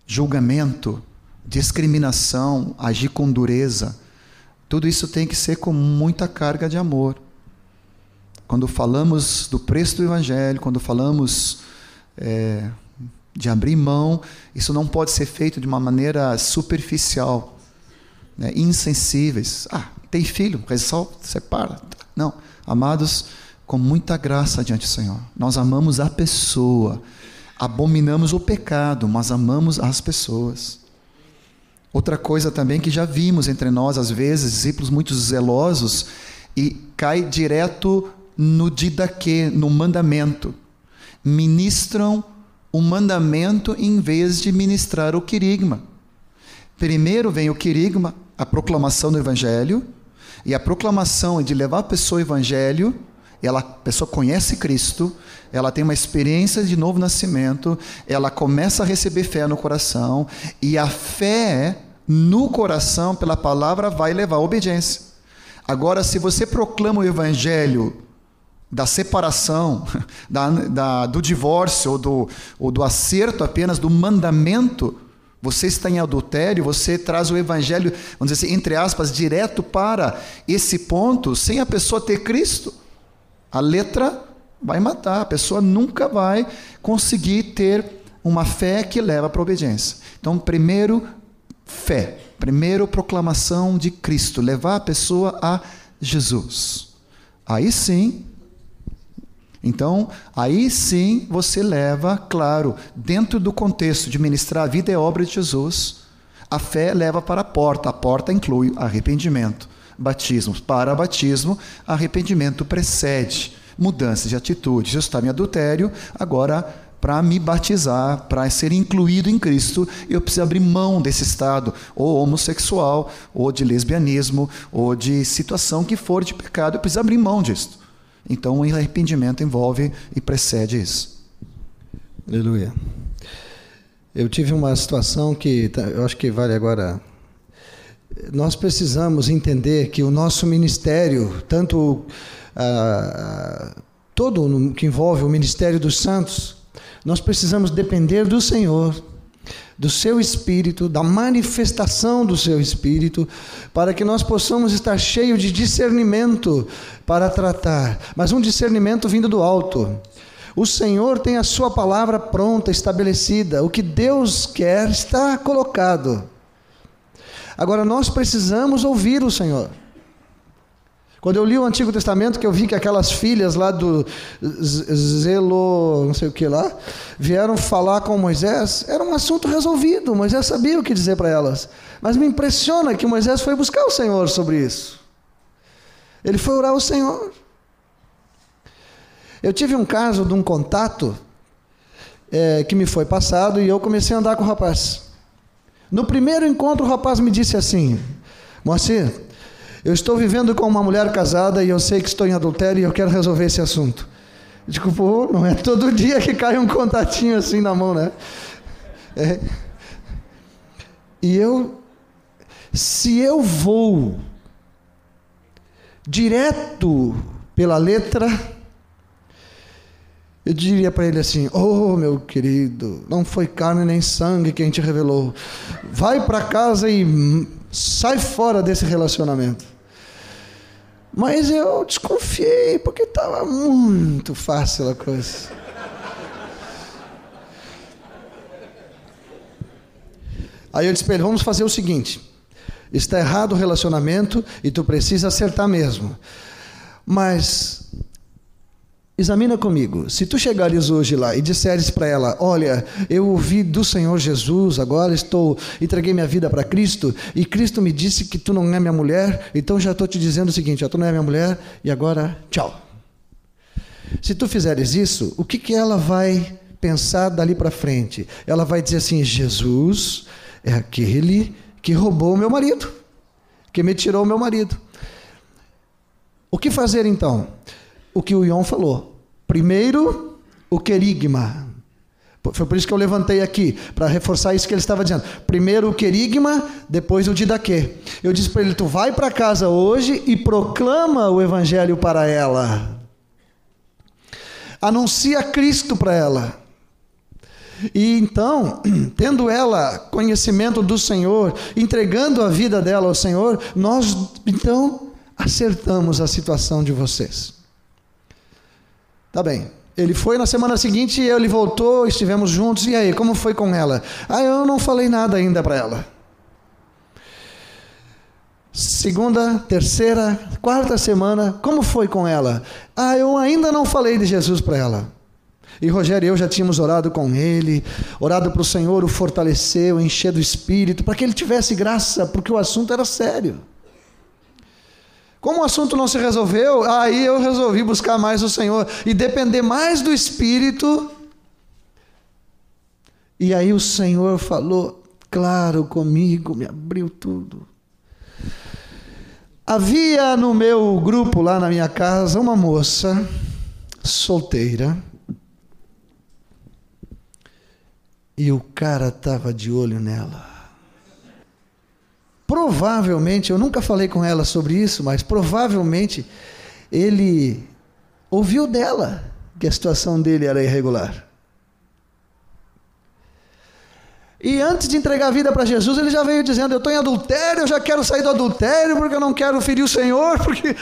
julgamento, discriminação, agir com dureza. Tudo isso tem que ser com muita carga de amor. Quando falamos do preço do Evangelho, quando falamos de abrir mão, isso não pode ser feito de uma maneira superficial, né? Insensíveis. Ah, tem filho, resolve, separa. Não, amados, com muita graça diante do Senhor. Nós amamos a pessoa, abominamos o pecado, mas amamos as pessoas. Outra coisa também que já vimos entre nós, às vezes, discípulos muito zelosos, e cai direto no didaquê, no mandamento. Ministram o mandamento em vez de ministrar o querigma. Primeiro vem o querigma, a proclamação do Evangelho, e a proclamação de levar a pessoa ao Evangelho. Ela, a pessoa conhece Cristo, ela tem uma experiência de novo nascimento, ela começa a receber fé no coração, e a fé no coração, pela palavra, vai levar a obediência. Agora, se você proclama o Evangelho da separação, do divórcio, ou do acerto apenas, do mandamento, você está em adultério, você traz o Evangelho, vamos dizer assim, entre aspas, direto para esse ponto, sem a pessoa ter Cristo. A letra vai matar, a pessoa nunca vai conseguir ter uma fé que leva para a obediência. Então, primeiro, fé. Primeiro, proclamação de Cristo, levar a pessoa a Jesus. Aí sim, então, aí sim você leva, claro, dentro do contexto de ministrar a vida e obra de Jesus, a fé leva para a porta inclui arrependimento. Batismos. Para batismo, arrependimento precede mudança de atitude. Eu estava em adultério, agora, para me batizar, para ser incluído em Cristo, eu preciso abrir mão desse estado, ou homossexual, ou de lesbianismo, ou de situação que for de pecado, eu preciso abrir mão disso. Então, o arrependimento envolve e precede isso. Aleluia. Eu tive uma situação que eu acho que vale agora. Nós precisamos entender que o nosso ministério, tanto todo o que envolve o ministério dos santos, nós precisamos depender do Senhor, do seu Espírito, da manifestação do seu Espírito, para que nós possamos estar cheios de discernimento para tratar, mas um discernimento vindo do alto. O Senhor tem a sua palavra pronta, estabelecida, o que Deus quer está colocado. Agora, nós precisamos ouvir o Senhor. Quando eu li o Antigo Testamento, que eu vi que aquelas filhas lá do Zelo, não sei o que lá, vieram falar com Moisés, era um assunto resolvido, Moisés sabia o que dizer para elas. Mas me impressiona que Moisés foi buscar o Senhor sobre isso. Ele foi orar ao Senhor. Eu tive um caso de um contato que me foi passado e eu comecei a andar com o rapaz. No primeiro encontro, o rapaz me disse assim: Moacir, eu estou vivendo com uma mulher casada e eu sei que estou em adultério e eu quero resolver esse assunto. Eu digo, pô, não é todo dia que cai um contatinho assim na mão, né? E se eu vou direto pela letra, eu diria para ele assim: oh, meu querido, não foi carne nem sangue quem te revelou. Vai para casa e sai fora desse relacionamento. Mas eu desconfiei, porque estava muito fácil a coisa. Aí eu disse para ele, vamos fazer o seguinte, está errado o relacionamento e tu precisa acertar mesmo. Mas examina comigo, se tu chegares hoje lá e disseres para ela, olha, eu ouvi do Senhor Jesus, agora entreguei minha vida para Cristo, e Cristo me disse que tu não é minha mulher, então já estou te dizendo o seguinte, ó, tu não é minha mulher, e agora tchau. Se tu fizeres isso, o que ela vai pensar dali para frente? Ela vai dizer assim, Jesus é aquele que roubou o meu marido, que me tirou o meu marido. O que fazer então? O que o Ion falou. Primeiro, o querigma. Foi por isso que eu levantei aqui, para reforçar isso que ele estava dizendo. Primeiro o querigma, depois o didaquê. Eu disse para ele, tu vai para casa hoje e proclama o evangelho para ela. Anuncia Cristo para ela. E então, tendo ela conhecimento do Senhor, entregando a vida dela ao Senhor, nós então acertamos a situação de vocês. Tá bem, ele foi na semana seguinte, ele voltou, estivemos juntos, e aí, como foi com ela? Ah, eu não falei nada ainda para ela. Segunda, terceira, quarta semana, como foi com ela? Ah, eu ainda não falei de Jesus para ela. E Rogério e eu já tínhamos orado com ele, orado para o Senhor, o fortaleceu, encher do Espírito, para que ele tivesse graça, porque o assunto era sério. Como o assunto não se resolveu, aí eu resolvi buscar mais o Senhor e depender mais do Espírito. E aí o Senhor falou, claro, comigo, me abriu tudo. Havia no meu grupo lá na minha casa uma moça solteira. E o cara estava de olho nela. Provavelmente, eu nunca falei com ela sobre isso, mas provavelmente ele ouviu dela que a situação dele era irregular. E antes de entregar a vida para Jesus, ele já veio dizendo, eu estou em adultério, eu já quero sair do adultério, porque eu não quero ferir o Senhor, porque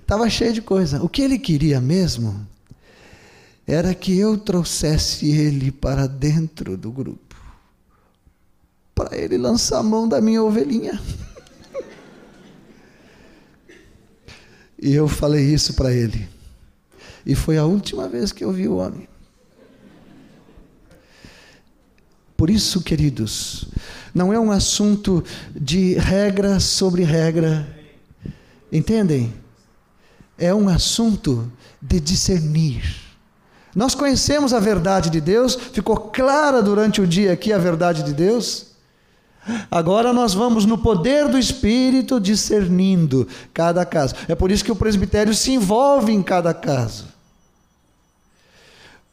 estava cheio de coisa. O que ele queria mesmo era que eu trouxesse ele para dentro do grupo, para ele lançar a mão da minha ovelhinha. E eu falei isso para ele. E foi a última vez que eu vi o homem. Por isso, queridos, não é um assunto de regra sobre regra. Entendem? É um assunto de discernir. Nós conhecemos a verdade de Deus, ficou clara durante o dia aqui a verdade de Deus. Agora nós vamos no poder do Espírito discernindo cada caso. É por isso que o presbitério se envolve em cada caso.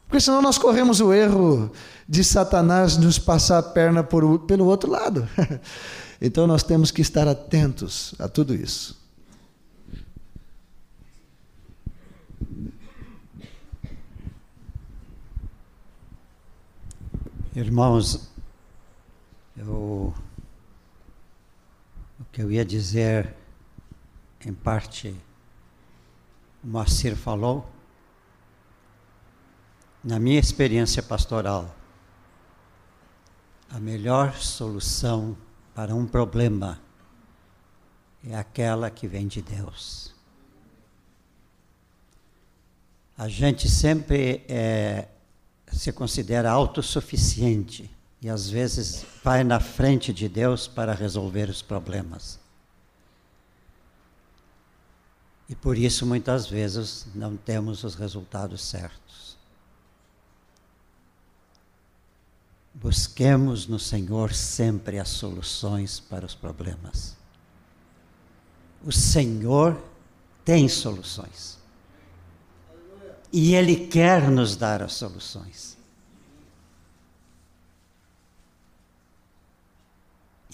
Porque senão nós corremos o erro de Satanás nos passar a perna pelo outro lado. Então nós temos que estar atentos a tudo isso. Irmãos, o que eu ia dizer, em parte, o Moacir falou. Na minha experiência pastoral, a melhor solução para um problema é aquela que vem de Deus. A gente sempre se considera autossuficiente. E às vezes vai na frente de Deus para resolver os problemas. E por isso muitas vezes não temos os resultados certos. Busquemos no Senhor sempre as soluções para os problemas. O Senhor tem soluções. E Ele quer nos dar as soluções.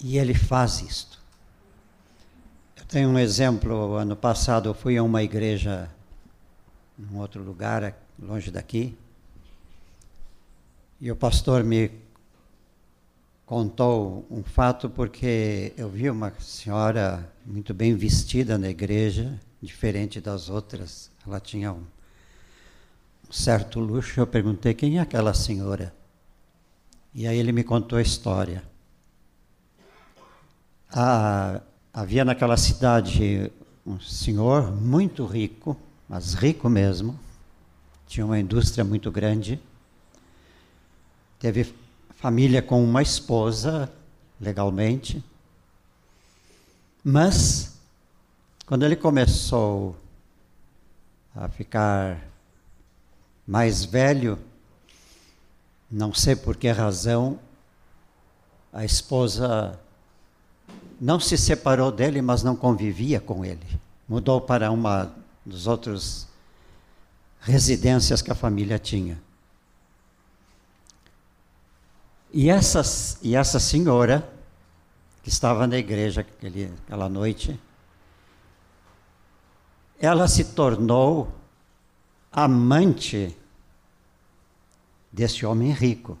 E Ele faz isto. Eu tenho um exemplo. Ano passado eu fui a uma igreja num outro lugar, longe daqui. E o pastor me contou um fato, porque eu vi uma senhora muito bem vestida na igreja, diferente das outras. Ela tinha um certo luxo. Eu perguntei, quem é aquela senhora? E aí ele me contou a história. Havia naquela cidade um senhor muito rico, mas rico mesmo, tinha uma indústria muito grande, teve família com uma esposa, legalmente, mas quando ele começou a ficar mais velho, não sei por que razão, a esposa não se separou dele, mas não convivia com ele. Mudou para uma das outras residências que a família tinha. E essa senhora, que estava na igreja aquela noite, ela se tornou amante desse homem rico.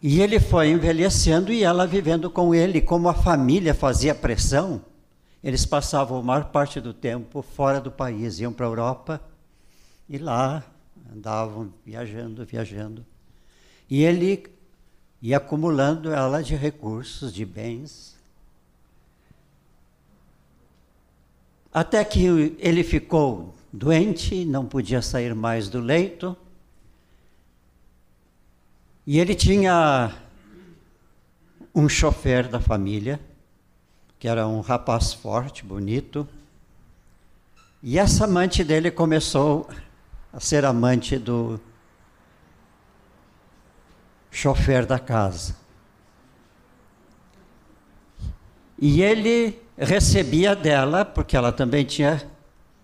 E ele foi envelhecendo e ela vivendo com ele. Como a família fazia pressão, eles passavam a maior parte do tempo fora do país, iam para a Europa e lá andavam viajando. E ele ia acumulando ela de recursos, de bens, até que ele ficou doente, não podia sair mais do leito. E ele tinha um chofer da família, que era um rapaz forte, bonito. E essa amante dele começou a ser amante do chofer da casa. E ele recebia dela, porque ela também tinha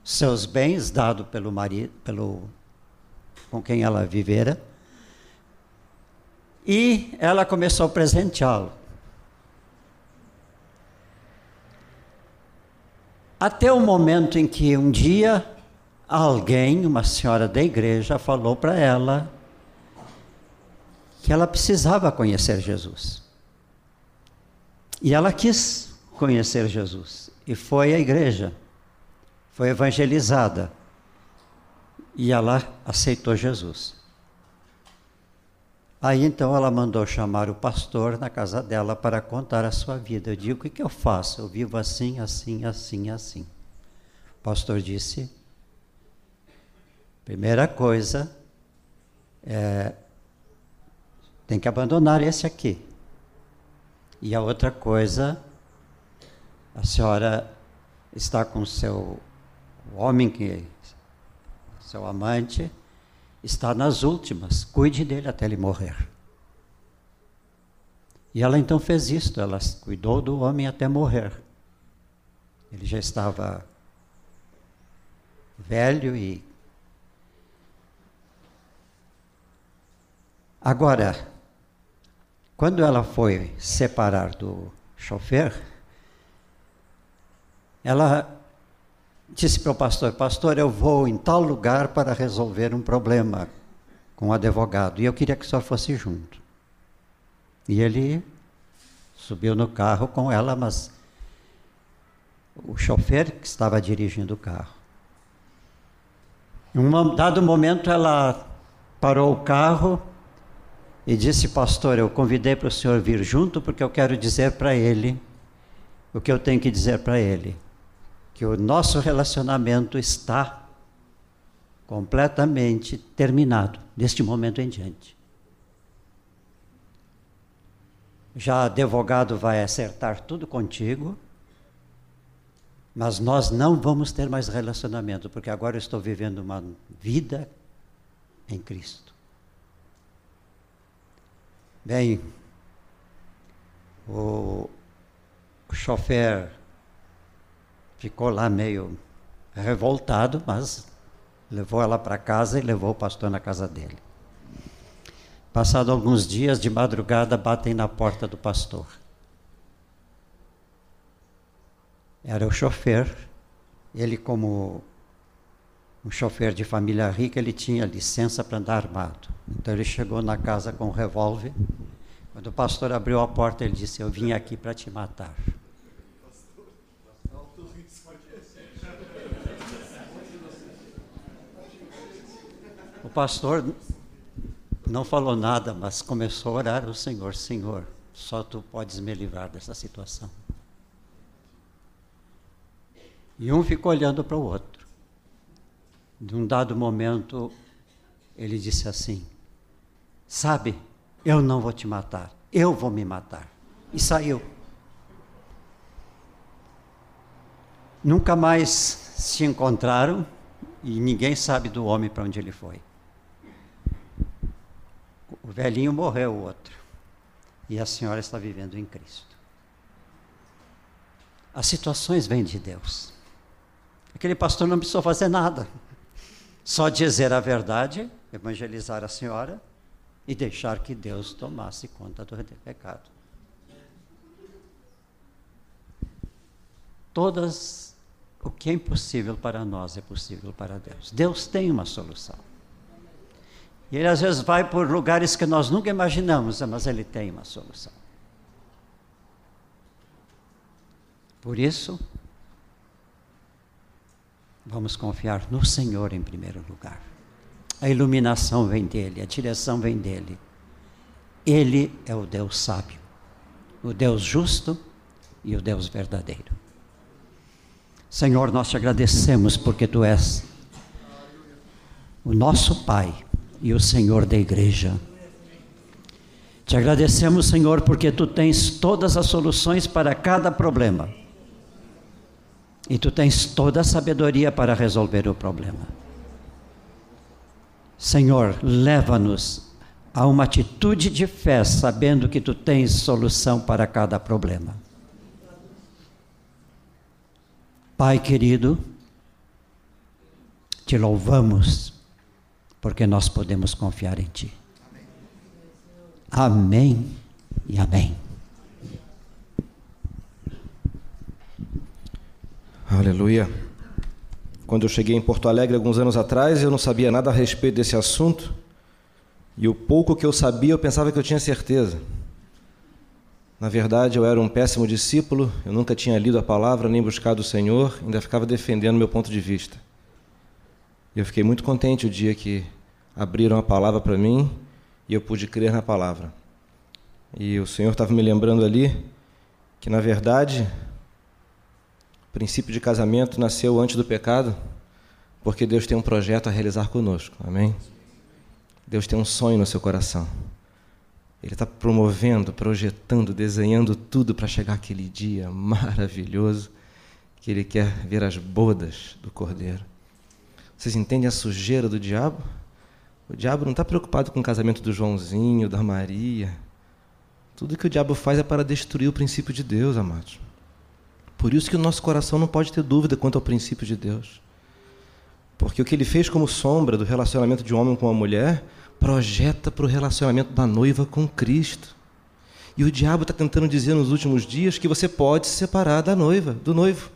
seus bens dados pelo marido, com quem ela vivera. E ela começou a presenteá-lo. Até o momento em que um dia alguém, uma senhora da igreja, falou para ela que ela precisava conhecer Jesus. E ela quis conhecer Jesus. E foi à igreja. Foi evangelizada. E ela aceitou Jesus. Aí então ela mandou chamar o pastor na casa dela para contar a sua vida. Eu digo, o que eu faço? Eu vivo assim, assim, assim, assim. O pastor disse, primeira coisa, tem que abandonar esse aqui. E a outra coisa, a senhora está com seu amante, está nas últimas, cuide dele até ele morrer. E ela então fez isto, ela cuidou do homem até morrer. Ele já estava velho e... Agora, quando ela foi separar do chofer, ela... disse para o pastor, pastor, eu vou em tal lugar para resolver um problema com um advogado. E eu queria que o senhor fosse junto. E ele subiu no carro com ela, mas o chofer que estava dirigindo o carro. Em um dado momento ela parou o carro e disse, pastor, eu convidei para o senhor vir junto porque eu quero dizer para ele o que eu tenho que dizer para ele. Que o nosso relacionamento está completamente terminado, deste momento em diante. Já advogado vai acertar tudo contigo, mas nós não vamos ter mais relacionamento, porque agora eu estou vivendo uma vida em Cristo. Bem, o chofer ficou lá meio revoltado, mas levou ela para casa e levou o pastor na casa dele. Passado alguns dias, de madrugada, batem na porta do pastor. Era o chofer. Ele, como um chofer de família rica, ele tinha licença para andar armado. Então ele chegou na casa com um revólver. Quando o pastor abriu a porta, ele disse, eu vim aqui para te matar. O pastor não falou nada, mas começou a orar ao Senhor. Senhor, Só tu podes me livrar dessa situação. E um ficou olhando para o outro. De um dado momento, ele disse assim: sabe, eu não vou te matar, eu vou me matar. E saiu. Nunca mais se encontraram e ninguém sabe do homem para onde ele foi. O velhinho morreu, o outro. E a senhora está vivendo em Cristo. As situações vêm de Deus. Aquele pastor não precisou fazer nada. Só dizer a verdade, evangelizar a senhora e deixar que Deus tomasse conta do pecado. Todas, o que é impossível para nós é possível para Deus. Deus tem uma solução. E ele às vezes vai por lugares que nós nunca imaginamos, mas ele tem uma solução. Por isso, vamos confiar no Senhor em primeiro lugar. A iluminação vem dele, a direção vem dele. Ele é o Deus sábio, o Deus justo e o Deus verdadeiro. Senhor, nós te agradecemos porque tu és o nosso Pai e o Senhor da igreja. Te agradecemos, Senhor, porque tu tens todas as soluções para cada problema. E tu tens toda a sabedoria para resolver o problema. Senhor, leva-nos a uma atitude de fé, sabendo que tu tens solução para cada problema. Pai querido, te louvamos porque nós podemos confiar em ti. Amém e amém. Aleluia. Quando eu cheguei em Porto Alegre alguns anos atrás, eu não sabia nada a respeito desse assunto. E o pouco que eu sabia, eu pensava que eu tinha certeza. Na verdade, eu era um péssimo discípulo, eu nunca tinha lido a palavra, nem buscado o Senhor, ainda ficava defendendo meu ponto de vista. Eu fiquei muito contente o dia que abriram a palavra para mim e eu pude crer na palavra. E o Senhor estava me lembrando ali que, na verdade, o princípio de casamento nasceu antes do pecado, porque Deus tem um projeto a realizar conosco, amém? Deus tem um sonho no seu coração. Ele está promovendo, projetando, desenhando tudo para chegar aquele dia maravilhoso que Ele quer ver as bodas do Cordeiro. Vocês entendem a sujeira do diabo? O diabo não está preocupado com o casamento do Joãozinho, da Maria. Tudo que o diabo faz é para destruir o princípio de Deus, amados. Por isso que o nosso coração não pode ter dúvida quanto ao princípio de Deus. Porque o que ele fez como sombra do relacionamento de um homem com uma mulher, projeta para o relacionamento da noiva com Cristo. E o diabo está tentando dizer nos últimos dias que você pode se separar da noiva, do noivo.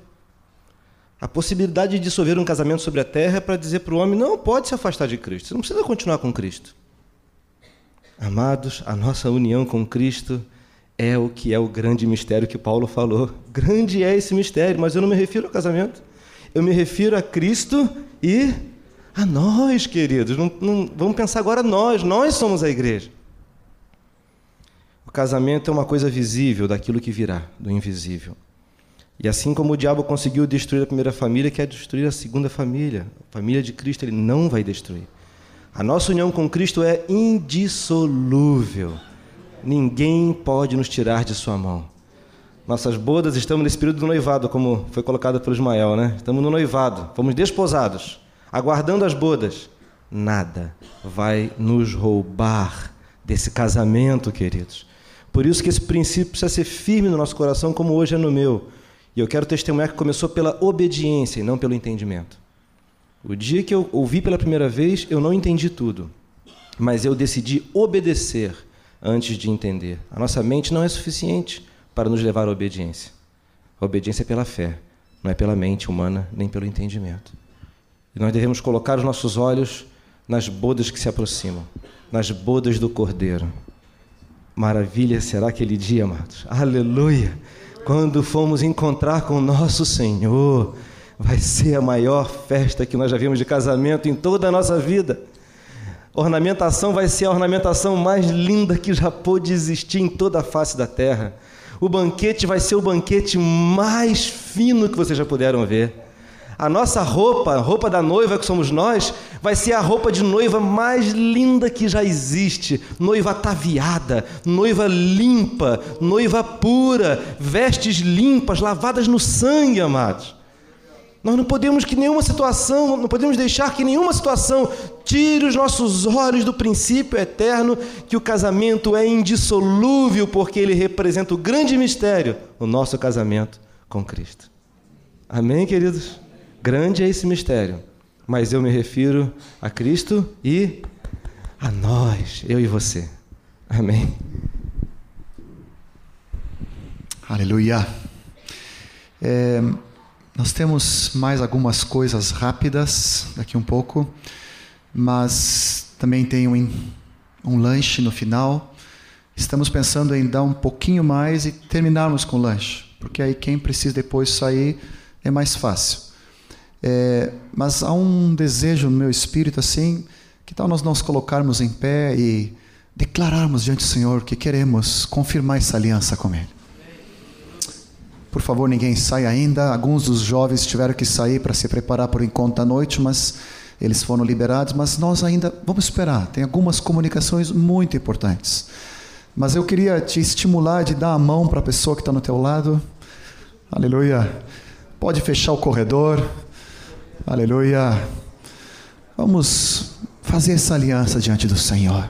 A possibilidade de dissolver um casamento sobre a terra é para dizer para o homem: não pode se afastar de Cristo, você não precisa continuar com Cristo. Amados, a nossa união com Cristo é o que é o grande mistério que Paulo falou. Grande é esse mistério, mas eu não me refiro ao casamento. Eu me refiro a Cristo e a nós, queridos. Vamos pensar agora nós somos a igreja. O casamento é uma coisa visível daquilo que virá, do invisível. E assim como o diabo conseguiu destruir a primeira família, quer destruir a segunda família. A família de Cristo ele não vai destruir. A nossa união com Cristo é indissolúvel. Ninguém pode nos tirar de sua mão. Nossas bodas estamos nesse período do noivado, como foi colocado pelo Ismael, né? Estamos no noivado, fomos desposados, aguardando as bodas. Nada vai nos roubar desse casamento, queridos. Por isso que esse princípio precisa ser firme no nosso coração, como hoje é no meu. E eu quero testemunhar que começou pela obediência e não pelo entendimento. O dia que eu ouvi pela primeira vez, eu não entendi tudo. Mas eu decidi obedecer antes de entender. A nossa mente não é suficiente para nos levar à obediência. A obediência é pela fé, não é pela mente humana, nem pelo entendimento. E nós devemos colocar os nossos olhos nas bodas que se aproximam, nas bodas do Cordeiro. Maravilha será aquele dia, amados. Aleluia! Quando formos encontrar com o nosso Senhor, vai ser a maior festa que nós já vimos de casamento em toda a nossa vida. ornamentação vai ser a ornamentação mais linda que já pôde existir em toda a face da terra. O banquete vai ser o banquete mais fino que vocês já puderam ver. A nossa roupa, a roupa da noiva que somos nós, vai ser a roupa de noiva mais linda que já existe. Noiva ataviada, noiva limpa, noiva pura, vestes limpas, lavadas no sangue, amados. Nós não podemos que nenhuma situação, não podemos deixar que nenhuma situação tire os nossos olhos do princípio eterno que o casamento é indissolúvel, porque ele representa o grande mistério, o nosso casamento com Cristo. Amém, queridos? Grande é esse mistério, mas eu me refiro a Cristo e a nós, eu e você. Amém. Aleluia. Nós temos mais algumas coisas rápidas daqui um pouco, mas também tem um lanche no final. Estamos pensando em dar um pouquinho mais e terminarmos com o lanche, porque aí quem precisa depois sair é mais fácil. Mas há um desejo no meu espírito assim, que tal nós nos colocarmos em pé e declararmos diante do Senhor que queremos confirmar essa aliança com Ele. Por favor, ninguém sai ainda. Alguns dos jovens tiveram que sair para se preparar para o encontro à noite, mas eles foram liberados. Mas nós ainda vamos esperar. Tem algumas comunicações muito importantes. Mas eu queria te estimular de dar a mão para a pessoa que está no teu lado. Aleluia. Pode fechar o corredor. Aleluia. Vamos fazer essa aliança diante do Senhor.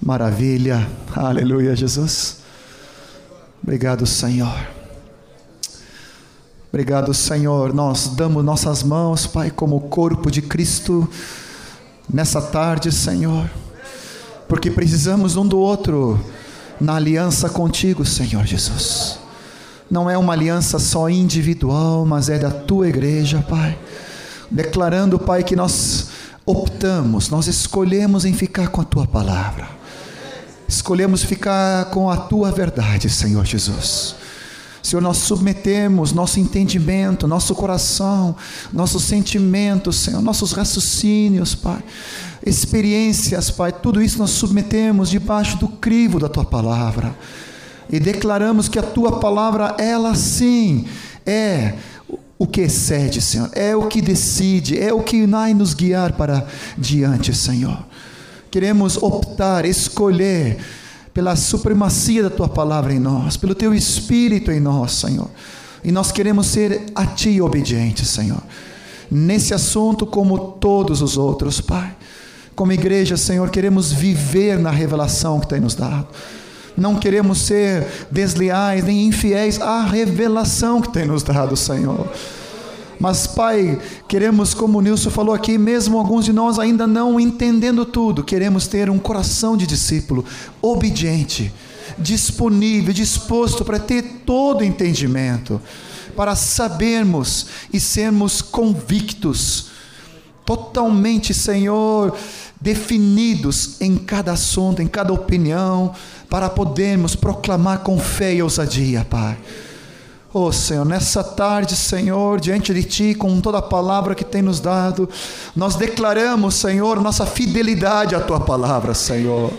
Maravilha. Aleluia, Jesus. Obrigado, Senhor. Obrigado, Senhor. Nós damos nossas mãos, Pai, como corpo de Cristo, nessa tarde, Senhor, porque precisamos um do outro na aliança contigo, Senhor Jesus. Não é uma aliança só individual, mas é da Tua igreja, Pai. Declarando, Pai, que nós optamos, nós escolhemos em ficar com a Tua palavra. Escolhemos ficar com a Tua verdade, Senhor Jesus. Senhor, nós submetemos nosso entendimento, nosso coração, nossos sentimentos, Senhor, nossos raciocínios, Pai, experiências, Pai, tudo isso nós submetemos debaixo do crivo da Tua palavra. E declaramos que a Tua palavra, ela sim, é o que excede, Senhor. É o que decide, é o que vai nos guiar para diante, Senhor. Queremos optar, escolher pela supremacia da Tua palavra em nós, pelo Teu Espírito em nós, Senhor. E nós queremos ser a Ti obedientes, Senhor. Nesse assunto, como todos os outros, Pai. Como igreja, Senhor, queremos viver na revelação que tem nos dado. Não queremos ser desleais nem infiéis à revelação que tem nos dado, Senhor. Mas, Pai, queremos, como o Nilson falou aqui, mesmo alguns de nós ainda não entendendo tudo, queremos ter um coração de discípulo, obediente, disponível, disposto para ter todo entendimento, para sabermos e sermos convictos, totalmente, Senhor, definidos em cada assunto, em cada opinião, para podermos proclamar com fé e ousadia, Pai. Oh, Senhor, nessa tarde, Senhor, diante de Ti, com toda a palavra que tem nos dado, nós declaramos, Senhor, nossa fidelidade à Tua palavra, Senhor.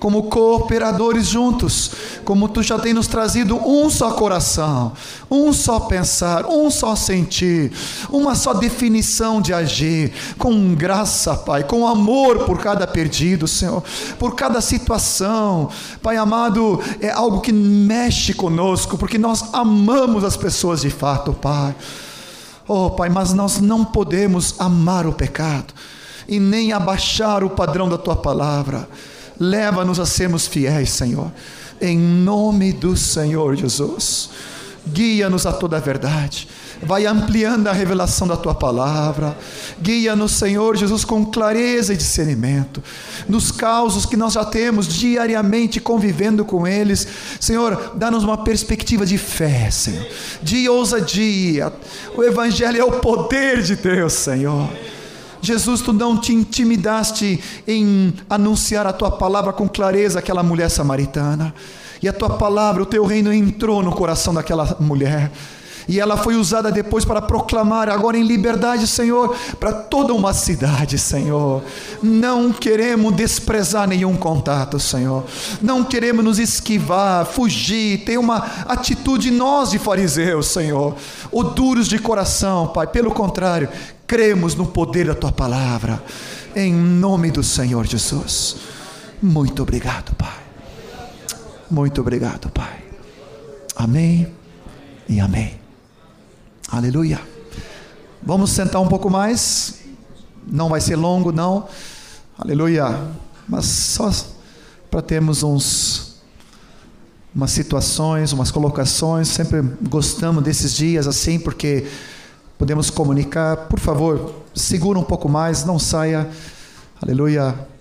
Como cooperadores juntos, como Tu já tem nos trazido um só coração, um só pensar, um só sentir, uma só definição de agir, com graça, Pai, com amor por cada perdido, Senhor, por cada situação, Pai amado, é algo que mexe conosco, porque nós amamos as pessoas de fato, Pai. Oh, Pai, mas nós não podemos amar o pecado, e nem abaixar o padrão da Tua palavra. Leva-nos a sermos fiéis, Senhor, em nome do Senhor Jesus. Guia-nos a toda a verdade, vai ampliando a revelação da Tua palavra, guia-nos, Senhor Jesus, com clareza e discernimento, nos causos que nós já temos diariamente convivendo com eles, Senhor, dá-nos uma perspectiva de fé, Senhor, de ousadia. O Evangelho é o poder de Deus, Senhor Jesus. Tu não te intimidaste em anunciar a Tua palavra com clareza àquela mulher samaritana, e a Tua palavra, o Teu reino entrou no coração daquela mulher, e ela foi usada depois para proclamar agora em liberdade, Senhor, para toda uma cidade, Senhor. Não queremos desprezar nenhum contato, Senhor, não queremos nos esquivar, fugir, ter uma atitude nós de fariseus, Senhor, ou duros de coração, Pai, pelo contrário, cremos no poder da Tua palavra, em nome do Senhor Jesus. Muito obrigado, Pai. Muito obrigado, Pai. Amém e amém. Aleluia. Vamos sentar um pouco mais. Não vai ser longo, não. Aleluia. Mas só para termos umas situações, umas colocações. Sempre gostamos desses dias assim, porque podemos comunicar. Por favor, segura um pouco mais, não saia. Aleluia.